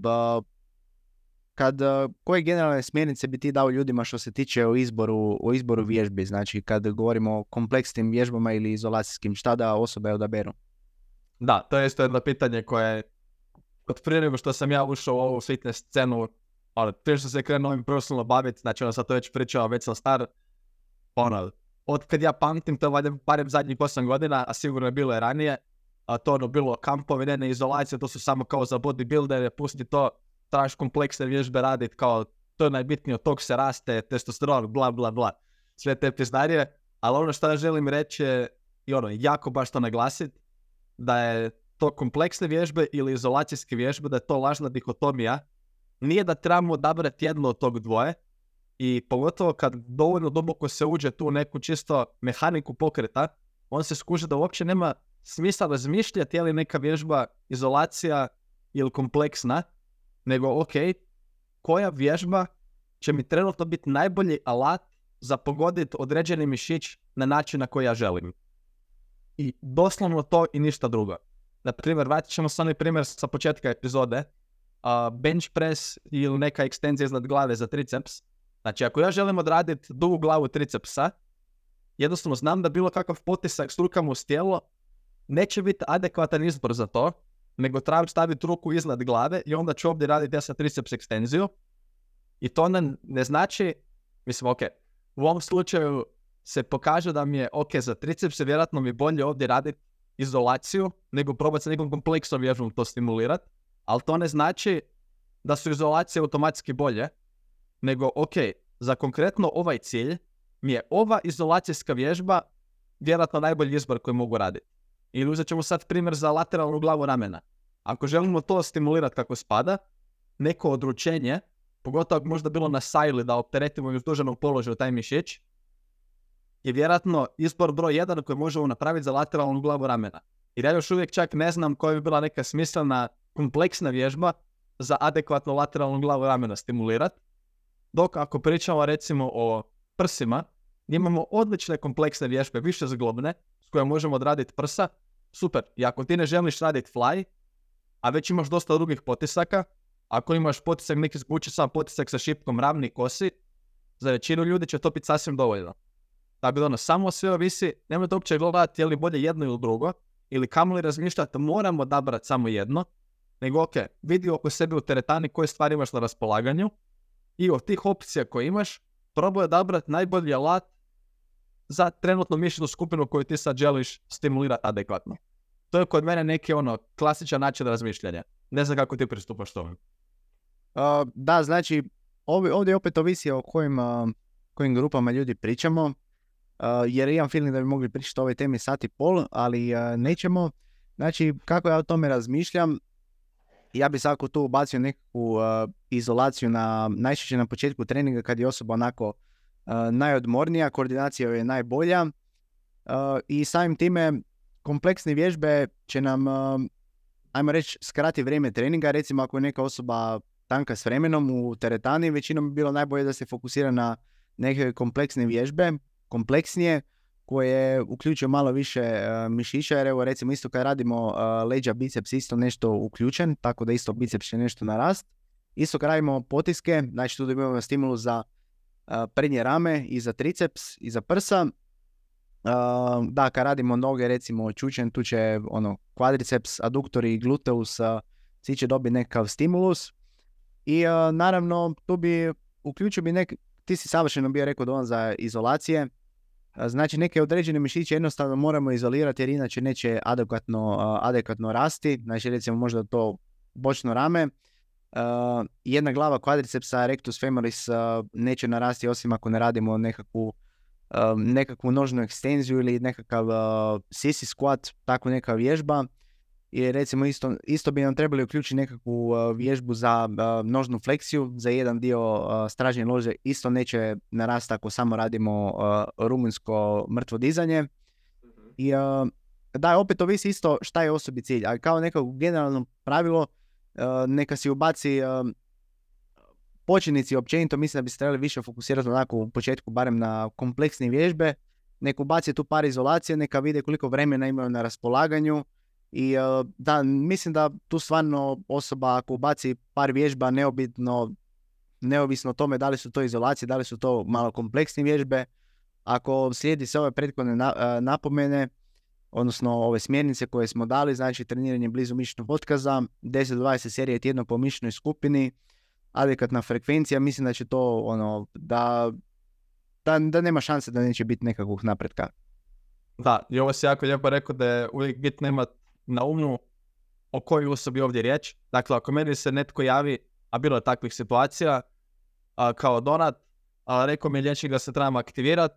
kad, koje generalne smjernice bi ti dao ljudima što se tiče o izboru, o izboru vježbi? Znači, kad govorimo o kompleksnim vježbama ili izolacijskim, šta da osobe odaberu? Da, to je isto jedno pitanje koje, od prije nego što sam ja ušao u ovu fitness scenu, ali prije što se krenuo ovim profesionalno baviti, znači ono sad to već pričao, već sam star, ono, od kad ja pamtim, to valjam barem zadnjih osam godina, a sigurno je bilo je ranije, a to ono bilo kampovi, ne, ne izolacije, to su samo kao za bodybuildere, pusti to, traži kompleksne vježbe radit, kao to je najbitnije, od tog se raste, testosteron, bla bla bla, sve te priznarije, ali ono što ja želim reći je, i ono, jako baš to naglasit, da je to kompleksne vježbe ili izolacijske vježbe, da je to lažna dihotomija. Nije da trebamo odabrati jedno od tog dvoje, i pogotovo kad dovoljno duboko se uđe tu neku čisto mehaniku pokreta, on se skuže da uopće nema smisla razmišljati je li neka vježba izolacija ili kompleksna, nego ok, koja vježba će mi trenutno biti najbolji alat za pogoditi određeni mišić na način na koji ja želim. I doslovno to i ništa drugo. Na primjer, vratit ćemo se onaj primjer sa početka epizode, uh, bench press ili neka ekstenzija iznad glave za triceps. Znači, ako ja želim odraditi dugu glavu tricepsa, jednostavno znam da bilo kakav potisak s rukama uz tijelo neće biti adekvatan izbor za to, nego trebam staviti ruku iznad glave i onda ću ovdje raditi ja sa triceps ekstenziju. I to onda ne znači, mislim, ok, u ovom slučaju se pokaže da mi je ok za tricepse, vjerojatno mi bolje ovdje raditi izolaciju, nego probati sa nekom kompleksom vježbom to stimulirati, ali to ne znači da su izolacije automatski bolje, nego ok, za konkretno ovaj cilj mi je ova izolacijska vježba vjerojatno najbolji izbor koji mogu raditi. Ili uzet ćemo sad primjer za lateralnu glavu ramena. Ako želimo to stimulirati kako spada, neko odručenje, pogotovo možda bilo na sajli da opteretimo i u duženom položaju taj mišić, je vjerojatno izbor broj jedan koji možemo napraviti za lateralnu glavu ramena. I ja još uvijek čak ne znam koja bi bila neka smislena kompleksna vježba za adekvatno lateralnu glavu ramena stimulirati. Dok ako pričamo recimo o prsima, imamo odlične kompleksne vježbe, više zglobne, s kojima možemo odraditi prsa, super. I ako ti ne želiš raditi fly, a već imaš dosta drugih potisaka, ako imaš potisak neki zvuči sam potisak sa šipkom ravni kosi, za većinu ljudi će to biti sasvim dovoljno. Tako da ono, samo sve ovisi, nemojte uopće gledati je li bolje jedno ili drugo, ili kamo li razmišljati moramo odabrati samo jedno, nego ok, vidi oko sebe u teretani koje stvari imaš na raspolaganju i od tih opcija koje imaš, probaj odabrati najbolji alat za trenutno mišljenu skupinu koju ti sad želiš stimulirati adekvatno. To je kod mene neki ono klasičan način razmišljanja. Ne znam kako ti pristupaš tome. Uh, da, znači, ovdje, ovdje opet ovisi o kojim, uh, kojim grupama ljudi pričamo, uh, jer imam feeling da bi mogli pričati o ovoj temi sat i pol, ali uh, nećemo. Znači, kako ja o tome razmišljam, ja bi svako tu ubacio neku uh, izolaciju na, najčešće na početku treninga kad je osoba onako uh, najodmornija, koordinacija je najbolja uh, i samim time kompleksne vježbe će nam, uh, ajmo reći, skrati vrijeme treninga. Recimo ako je neka osoba tanka s vremenom u teretani, većinom bi bilo najbolje da se fokusira na neke kompleksne vježbe, kompleksnije, koje uključuju malo više uh, mišića, jer evo recimo isto kad radimo uh, leđa biceps isto nešto uključen, tako da isto biceps će nešto narast. Isto kad radimo potiske, znači tu dobivamo stimulu za uh, prednje rame i za triceps i za prsa. Uh, da, kad radimo noge recimo čučen, tu će ono kvadriceps, aduktori i gluteus, uh, svi će dobiti nekakav stimulus. I uh, naravno tu bi uključio bi nek, ti si savršeno bio rekao Don za izolacije. Znači neke određene mišiće jednostavno moramo izolirati jer inače neće adekvatno, adekvatno rasti. Znači recimo možda to bočno rame. Uh, jedna glava kvadricepsa, rectus femoris uh, neće narasti osim ako ne radimo nekakvu, uh, nekakvu nožnu ekstenziju ili nekakav uh, sisi squat, tako neka vježba. I recimo isto, isto bi nam trebali uključiti nekakvu uh, vježbu za uh, nožnu fleksiju, za jedan dio uh, stražnje lože isto neće narasti ako samo radimo uh, rumunjsko mrtvo dizanje. Mm-hmm. I uh, da, opet ovisi isto šta je osobi cilj, ali kao neko generalno pravilo uh, neka si ubaci uh, početnici općenito, mislim da bi se trebali više fokusirati onako u početku barem na kompleksne vježbe, neka ubaci tu par izolacije, neka vide koliko vremena imaju na raspolaganju. I da, mislim da tu stvarno osoba ako ubaci par vježba neobitno neovisno o tome da li su to izolacije, da li su to malo kompleksne vježbe. Ako slijedi se ove prethodne na, napomene, odnosno ove smjernice koje smo dali, znači treniranje blizu mišićnog otkaza, deset do dvadeset serije tjedno po mišićnoj skupini, adekvatna frekvencija, mislim da će to, ono, da, da, da nema šanse da neće biti nekakvog napretka. Da, i ovo si jako lijepo rekao da je uvijek bit nema na umu o kojoj osobi ovdje riječ. Dakle, ako meni se netko javi, a bilo je takvih situacija, a, kao Donat, a rekao mi je liječnik da se trebam aktivirati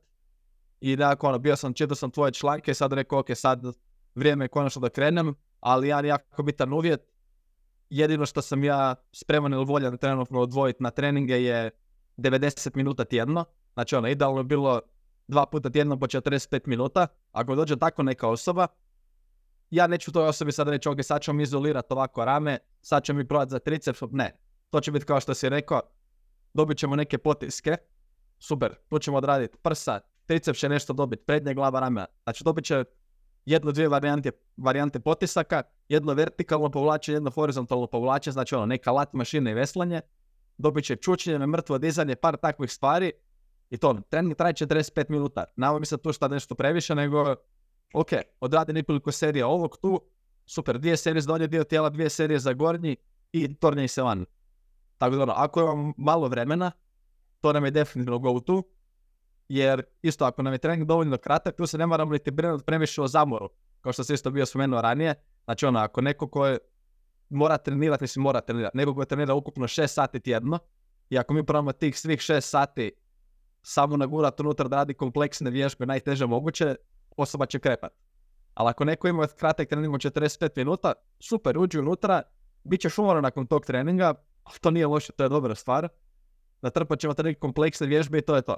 i dakle, ono, bio sam, čitao sam tvoje članke i sad rekao, ok, sad vrijeme je konačno da krenem, ali ja jako bitan uvjet, jedino što sam ja spreman ili voljan trenutno odvojiti na treninge je devedeset minuta tjedno, znači ono, idealno je bilo dva puta tjedno po četrdeset pet minuta, ako dođe tako neka osoba, ja neću toj osobi sad reći, ok, sad ću mi izolirati ovako rame, sad ću mi probati za triceps, ne. To će biti kao što si rekao, dobit ćemo neke potiske, super, tu ćemo odraditi prsa, triceps će nešto dobiti, prednje, glava, ramena. Znači dobit će jedno, dvije varijante, varijante potisaka, jedno vertikalno povlačenje, jedno horizontalno povlačenje, znači ono, neka lat mašine i veslanje, dobit će čučenje, mrtvo dizanje, par takvih stvari i to, trening traje četrdeset pet minuta. Nama mi se tu šta nešto previše, nego ok, odradi nekoliko serija ovog tu, super, dvije serije za donji dio tijela, dvije serije za gornji i tornje i se van. Tako da, ako imam malo vremena, to nam je definitivno go to, jer isto ako nam je trening dovoljno kratak, tu se ne moramo niti brinuti previše o zamoru, kao što se isto bio spomenuo ranije. Znači ono, ako neko ko mora trenirati, mislim mora trenirati, neko ko trenira ukupno šest sati tjedno, i ako mi probamo tih svih šest sati samo nagurati unutra da radi kompleksne vježbe najteže moguće, osoba će krepat. Ali ako neko ima kratak trening od četrdeset pet minuta, super, uđi unutra, bit ćeš umoran nakon tog treninga, ali to nije loše, to je dobra stvar. Natrpat ćemo te neke kompleksne vježbe i to je to.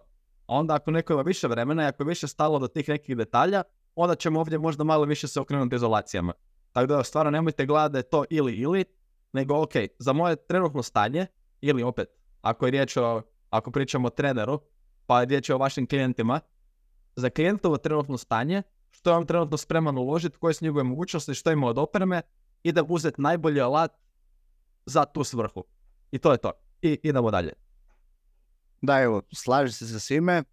A onda ako neko ima više vremena i ako je više stalo do tih nekih detalja, onda ćemo ovdje možda malo više se okrenuti izolacijama. Tako da stvarno nemojte gledati da je to ili ili, nego ok, za moje trenutno stanje, ili opet, ako je riječ o, ako pričamo o treneru, pa je riječ o vašim klijentima, za klijentovo trenutno stanje, što je on trenutno spreman uložiti, koje su njegove mogućnosti, što ima od opreme, i da uzeti najbolji alat za tu svrhu. I to je to. I idemo dalje. Da, evo, slažem se sa svime.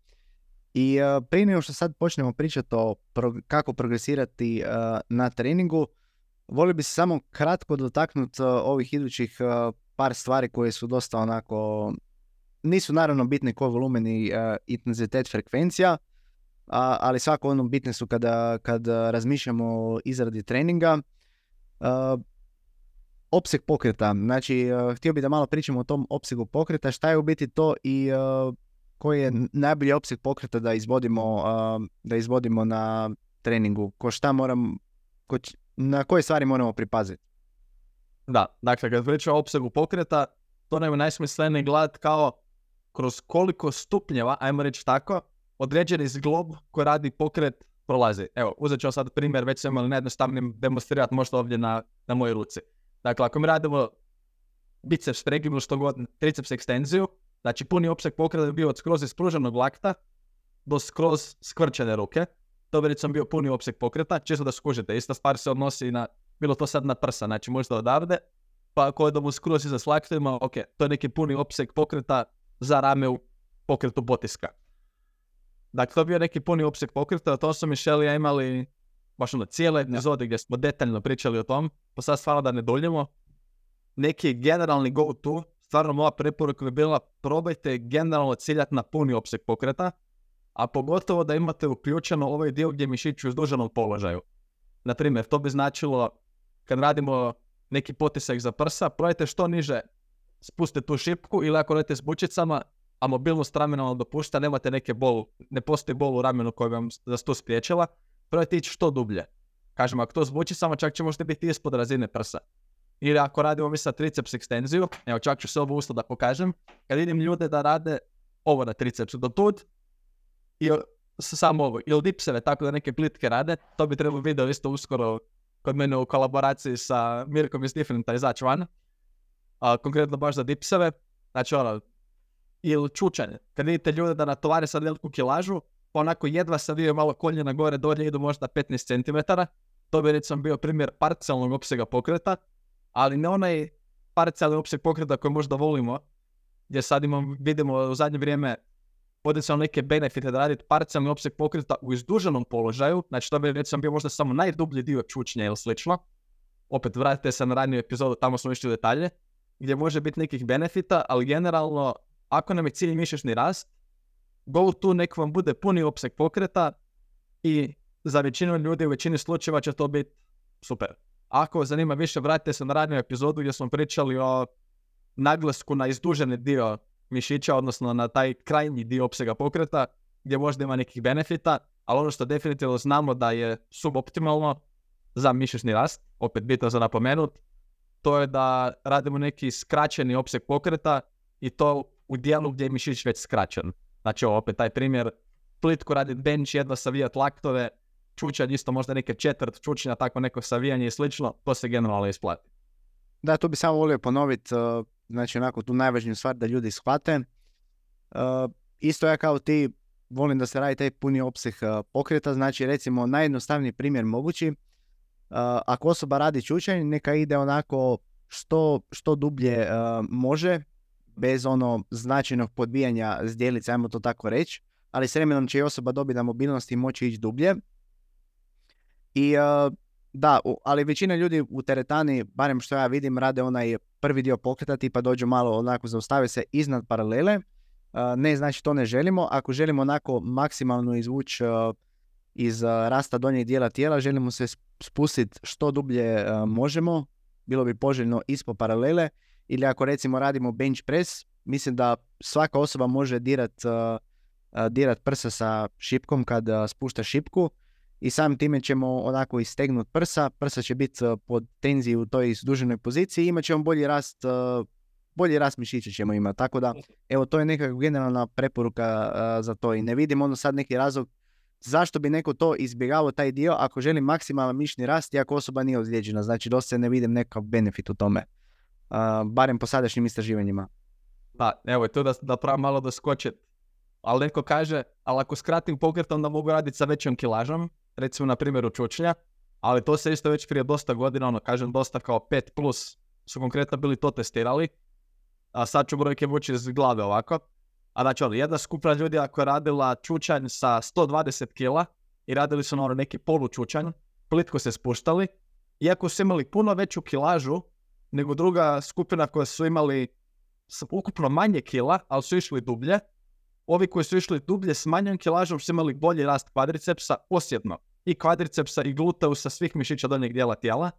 I uh, prije nego što sad počnemo pričati o prog- kako progresirati uh, na treningu, volio bi se samo kratko dotaknuti uh, ovih idućih uh, par stvari koje su dosta onako, nisu naravno bitne kao volumen i uh, intenzitet, frekvencija, a, ali svako ono bitne su kada, kada razmišljamo o izradi treninga. Uh, Opseg pokreta, znači uh, htio bih da malo pričamo o tom opsegu pokreta, šta je u biti to i uh, koji je najbolji opseg pokreta da izvodimo, uh, da izvodimo na treningu, ko šta moram, ko č- na koje stvari moramo pripaziti. Da, dakle kad pričamo o opsegu pokreta, to nam je najsmisleniji glad kao kroz koliko stupnjeva, ajmo reći tako, određeni zglob koji radi pokret prolazi. Evo, uzet ću sad primjer, već sam imali najjednostavnijim demonstrirati možda ovdje na, na mojoj ruci. Dakle, ako mi radimo biceps pregib ili što god, triceps ekstenziju, znači puni opseg pokreta je bio od skroz ispruženog lakta do skroz skvrčene ruke. To bi recimo bio puni opseg pokreta, čisto da skužite. Ista stvar se odnosi na, bilo to sad na prsa, znači možda odavde, pa ako idemo skroz iza s laktima, ok, to je neki puni opseg pokreta za rame u pokretu potiska. Dakle, to bi bio neki puni opseg pokreta, to su Michel i ja imali baš ono cijele epizode gdje smo detaljno pričali o tom, pa sad stvarno da ne duljimo. Neki generalni go to, stvarno moja preporuka bi bila probajte generalno ciljati na puni opseg pokreta, a pogotovo da imate uključeno ovaj dio gdje mišić u izduženom položaju. Naprimjer, to bi značilo kad radimo neki potisak za prsa, probajte što niže spustite tu šipku ili ako radite s bučicama, a mobilnost ramena vam dopušta, nemate neke bol, ne postoji bol u ramenu koja bi vam za to spriječila. Probajte ići što dublje. Kažem, ako to zvuči, samo čak će možda biti ispod razine prsa. Ili ako radimo mi sa triceps ekstenziju, evo čak ću se ovo usta da pokažem, kad vidim ljude da rade ovo na tricepsu do tud, ili samo ovo, ili dipseve, tako da neke plitke rade, to bi trebalo video isto uskoro kod mene u kolaboraciji sa Mirkom iz Diffinita izaći van. A, konkretno baš za dipseve, znači ono, ili čučanje. Kad vidite ljude da natovare sad veliku kilažu, pa onako jedva savijaju malo koljena gore dolje, idu možda petnaest centimetara. To bi recimo bio primjer parcijalnog opsega pokreta, ali ne onaj parcijalni opseg pokreta koji možda volimo, gdje sad imamo, vidimo u zadnje vrijeme potencijalno neke benefite da raditi parcijalni opseg pokreta u izduženom položaju, znači to bi recimo bio možda samo najdublji dio čučnja ili slično. Opet vratite se na raniju epizodu, tamo smo išli u detalje, gdje može biti nekih benefita, ali generalno, ako nam je cilj mišićni rast, go tu nek vam bude puni opseg pokreta i za većinu ljudi u većini slučajeva će to biti super. Ako vas zanima više, vratite se na raniju epizodu gdje smo pričali o naglasku na izduženi dio mišića, odnosno na taj krajnji dio opsega pokreta, gdje možda ima nekih benefita, ali ono što definitivno znamo da je suboptimalno za mišićni rast, opet bitno za napomenut, to je da radimo neki skraćeni opseg pokreta i to u dijelu gdje je mišić već skraćen. Znači opet taj primjer, plitko raditi bench, jedva savijati laktove, čučanj isto možda neke četvrt čučnja, tako neko savijanje i slično, to se generalno isplati. Da, tu bi samo volio ponoviti, znači onako tu najvažniju stvar da ljudi shvate. Isto ja kao ti volim da se radi taj puni opseg pokreta, znači recimo najjednostavniji primjer mogući, ako osoba radi čučanj, neka ide onako što, što dublje može, bez ono značajnog podbijanja zdjelica, ajmo to tako reći, ali s vremenom će i osoba dobiti na mobilnosti i moći ići dublje. I uh, da, ali većina ljudi u teretani, barem što ja vidim, rade onaj prvi dio pokreta, tipa dođu malo onako, zaustave se iznad paralele. Uh, ne, znači to ne želimo. Ako želimo onako maksimalno izvući uh, iz uh, rasta donjeg dijela tijela, želimo se spustiti što dublje uh, možemo, bilo bi poželjno ispod paralele. Ili ako recimo radimo bench press, mislim da svaka osoba može dirat, uh, dirat prsa sa šipkom kad uh, spušta šipku i samim time ćemo onako istegnuti prsa, prsa će biti uh, pod tenziji u toj izduženoj poziciji i imat ćemo bolji rast, uh, bolji rast mišića ćemo imati. Tako da, evo, to je nekako generalna preporuka uh, za to i ne vidim ono sad neki razlog zašto bi neko to izbjegavao taj dio ako želi maksimalan mišićni rast i ako osoba nije ozlijeđena. Znači, dosta ne vidim nekakav benefit u tome. Uh, barem po sadašnjim istraživanjima. Pa, evo, tu da, da prav malo doskočit. Ali neko kaže, ali ako skratim pokret, onda mogu raditi sa većom kilažom, recimo na primjeru čučnja, ali to se isto već prije dosta godina, ono, kažem dosta kao pet plus, su konkretno bili to testirali, a sad ću brojke vući iz glave ovako. A znači, ono, jedna skupina ljudi ako je radila čučanj sa sto dvadeset kila i radili su ono neki polučučanj, plitko se spuštali, iako su imali puno veću kilažu nego druga skupina koja su imali ukupno manje kila, ali su išli dublje. Ovi koji su išli dublje s manjom kilažom su imali bolji rast kvadricepsa osjetno. I kvadricepsa i gluteusa svih mišića donjeg dijela tijela.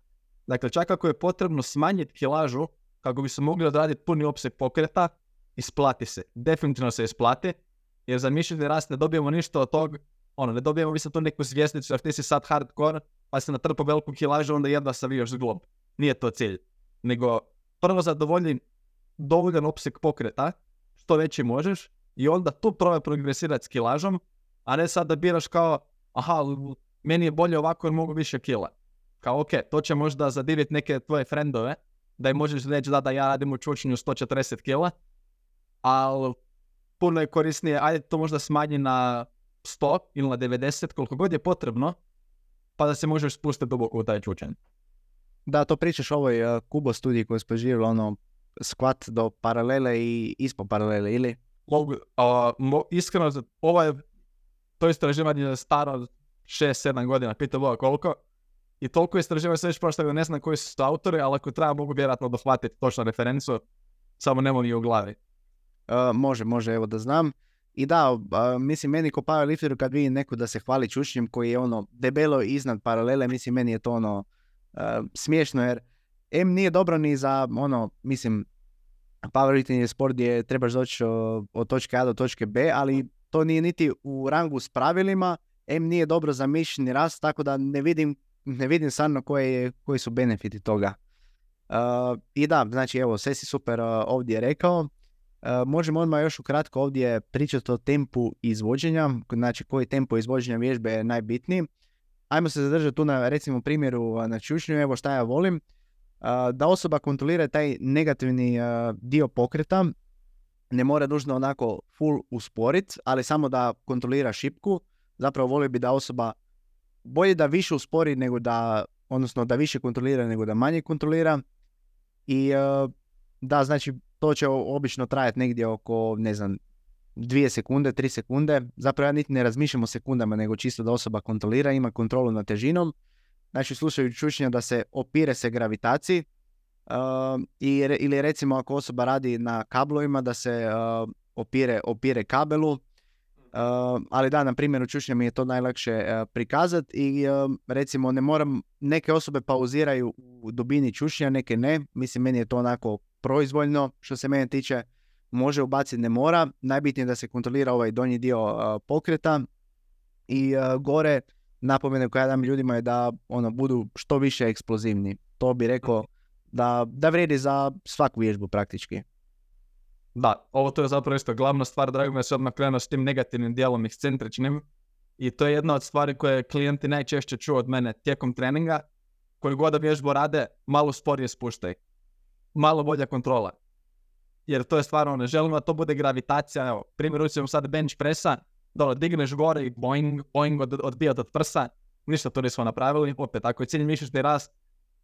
Dakle, čak ako je potrebno smanjiti kilažu kako bi se mogli odraditi puni opseg pokreta, isplati se. Definitivno se isplati, jer za mišićni rast ne dobijemo ništa od toga. Ono, ne dobijemo više tu neku zvjezdicu jer ti si sad hardcore, pa si natrpao veliku kilažu, onda jedva savijaš zglob. Nije to cilj. Nego prvo zadovolji dovoljan opseg pokreta, što veći možeš, i onda tu probaj progresirati s kilažom, a ne sad da biraš kao, aha, meni je bolje ovako jer mogu više kila. Kao ok, to će možda zadiviti neke tvoje frendove, da im možeš reći da, da ja radim u čučnju sto četrdeset kila, ali puno je korisnije, ajde to možda smanji na sto ili na devedeset, koliko god je potrebno, pa da se možeš spustiti duboko u taj čučanj. Da, to pričaš o ovoj uh, Kubo studiji koju smo živjeli, ono, skvat do paralele i ispod paralele, ili? Log, a, mo, iskreno, ovo je, to istraživanje je staro šest sedam godina, pitaj Boga koliko, i toliko istraživanja se već prošlo, ne znam koji su autori, ali ako treba mogu vjerojatno dohvatiti točno referencu, samo nemoj ni u glavi. Uh, može, može, evo da znam. I da, uh, mislim, meni ko powerlifteru kad vidim neko da se hvali čučnjem koji je ono debelo iznad paralele, mislim, meni je to ono, Uh, smiješno, jer em nije dobro ni za ono, mislim, powerlifting je sport gdje trebaš doći od točke A do točke B, ali to nije niti u rangu s pravilima, em nije dobro za mišićni rast, tako da ne vidim, ne vidim stvarno koje, koji su benefiti toga. Uh, I da, znači evo, sve si super uh, ovdje rekao. Uh, možemo odmah još ukratko ovdje pričati o tempu izvođenja, znači koji tempo izvođenja vježbe je najbitniji. Ajmo se zadržati tu na, recimo, primjeru na čučnju, evo šta ja volim, da osoba kontrolira taj negativni dio pokreta, ne mora nužno onako full usporit, ali samo da kontrolira šipku. Zapravo volio bi da osoba bolje da više uspori nego da, odnosno da više kontrolira nego da manje kontrolira. I Da, znači to će obično trajati negdje oko, ne znam, dvije sekunde, tri sekunde. Zapravo ja niti ne razmišljam o sekundama, nego čisto da osoba kontrolira, ima kontrolu nad težinom. Znači slušajući učenja da se opire se gravitaciji uh, i, ili recimo ako osoba radi na kablovima da se uh, opire, opire kabelu. Uh, ali da, na primjeru čučnja mi je to najlakše uh, prikazati i uh, recimo ne moram, neke osobe pauziraju u dubini čučnja, neke ne. Mislim, meni je to onako proizvoljno što se mene tiče, može ubaciti, ne mora. Najbitnije je da se kontrolira ovaj donji dio uh, pokreta i uh, gore napomenu koja ja dam ljudima je da ono, budu što više eksplozivni. To bi rekao da, da vrijedi za svaku vježbu praktički. Da, ovo to je zapravo isto glavna stvar, drago mi je se odmah krenuo s tim negativnim dijelom, ekscentričnim. I to je jedna od stvari koje klijenti najčešće čuju od mene tijekom treninga. Koju god da vježbu rade, malo sporije spuštaj. Malo bolja kontrola. Jer to je stvarno, ne želimo da to bude gravitacija. Evo, primjer, učinom sad bench pressa, dole, digneš gore i boing, boing od, odbijat od prsa. Ništa to nismo napravili. Opet, ako je cilj mišićni rast,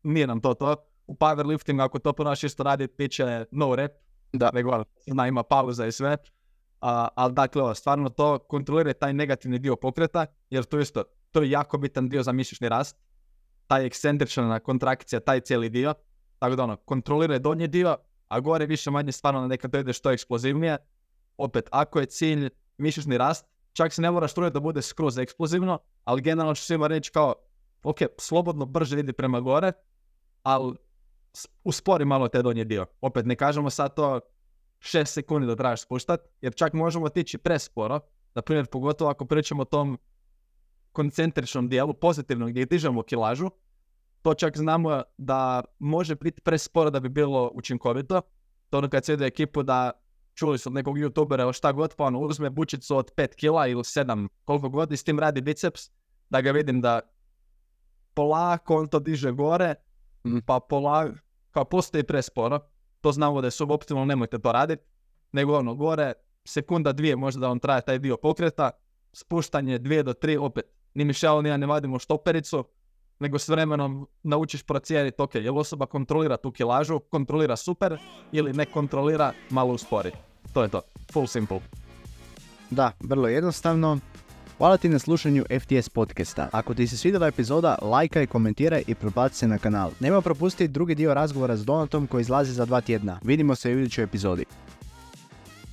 nije nam to to. U powerliftingu, ako to ponaš isto raditi, bit će no rep. Da, nego ona ima pauza i sve, a, ali dakle, stvarno to kontrolira taj negativni dio pokreta, jer to isto, to je jako bitan dio za mišićni rast, taj ekscentrična kontrakcija, taj cijeli dio, tako da ono, kontrolira donji dio, a gore više manje stvarno neka to ide što eksplozivnije, opet, ako je cilj mišićni rast, čak se ne moraš truditi da bude skroz eksplozivno, ali generalno ću svima reći kao, ok, slobodno brže idi prema gore, ali uspori malo te donji dio. Opet ne kažemo sad to šest sekundi da trebaš spuštat, jer čak možemo otići presporo. Naprimjer, pogotovo ako pričamo o tom koncentričnom dijelu, pozitivnom, gdje dižemo kilažu, to čak znamo da može biti presporo da bi bilo učinkovito. To ono kad se ide ekipu da čuli su od nekog youtubera ili šta god, pa ono uzme bučicu od pet kila ili sedam, koliko god, i s tim radi biceps, da ga vidim da polako on to diže gore, pa pola, kao postoji presporo, to znamo da je suboptimalno, nemojte to raditi, nego ono gore, sekunda dvije možda da on traje taj dio pokreta, spuštanje dvije do tri, opet, ni Michel ni ja ne vadimo štopericu, nego s vremenom naučiš procijeniti, ok, je li osoba kontrolira tu kilažu, kontrolira super, ili ne kontrolira, malo uspori. To je to, full simple. Da, vrlo jednostavno. Hvala ti na slušanju F T S podcasta. Ako ti se svidjela epizoda, lajkaj, komentiraj i pretplati se na kanal. Nemoj propustiti drugi dio razgovora s Donatom koji izlazi za dva tjedna. Vidimo se u idućoj epizodi.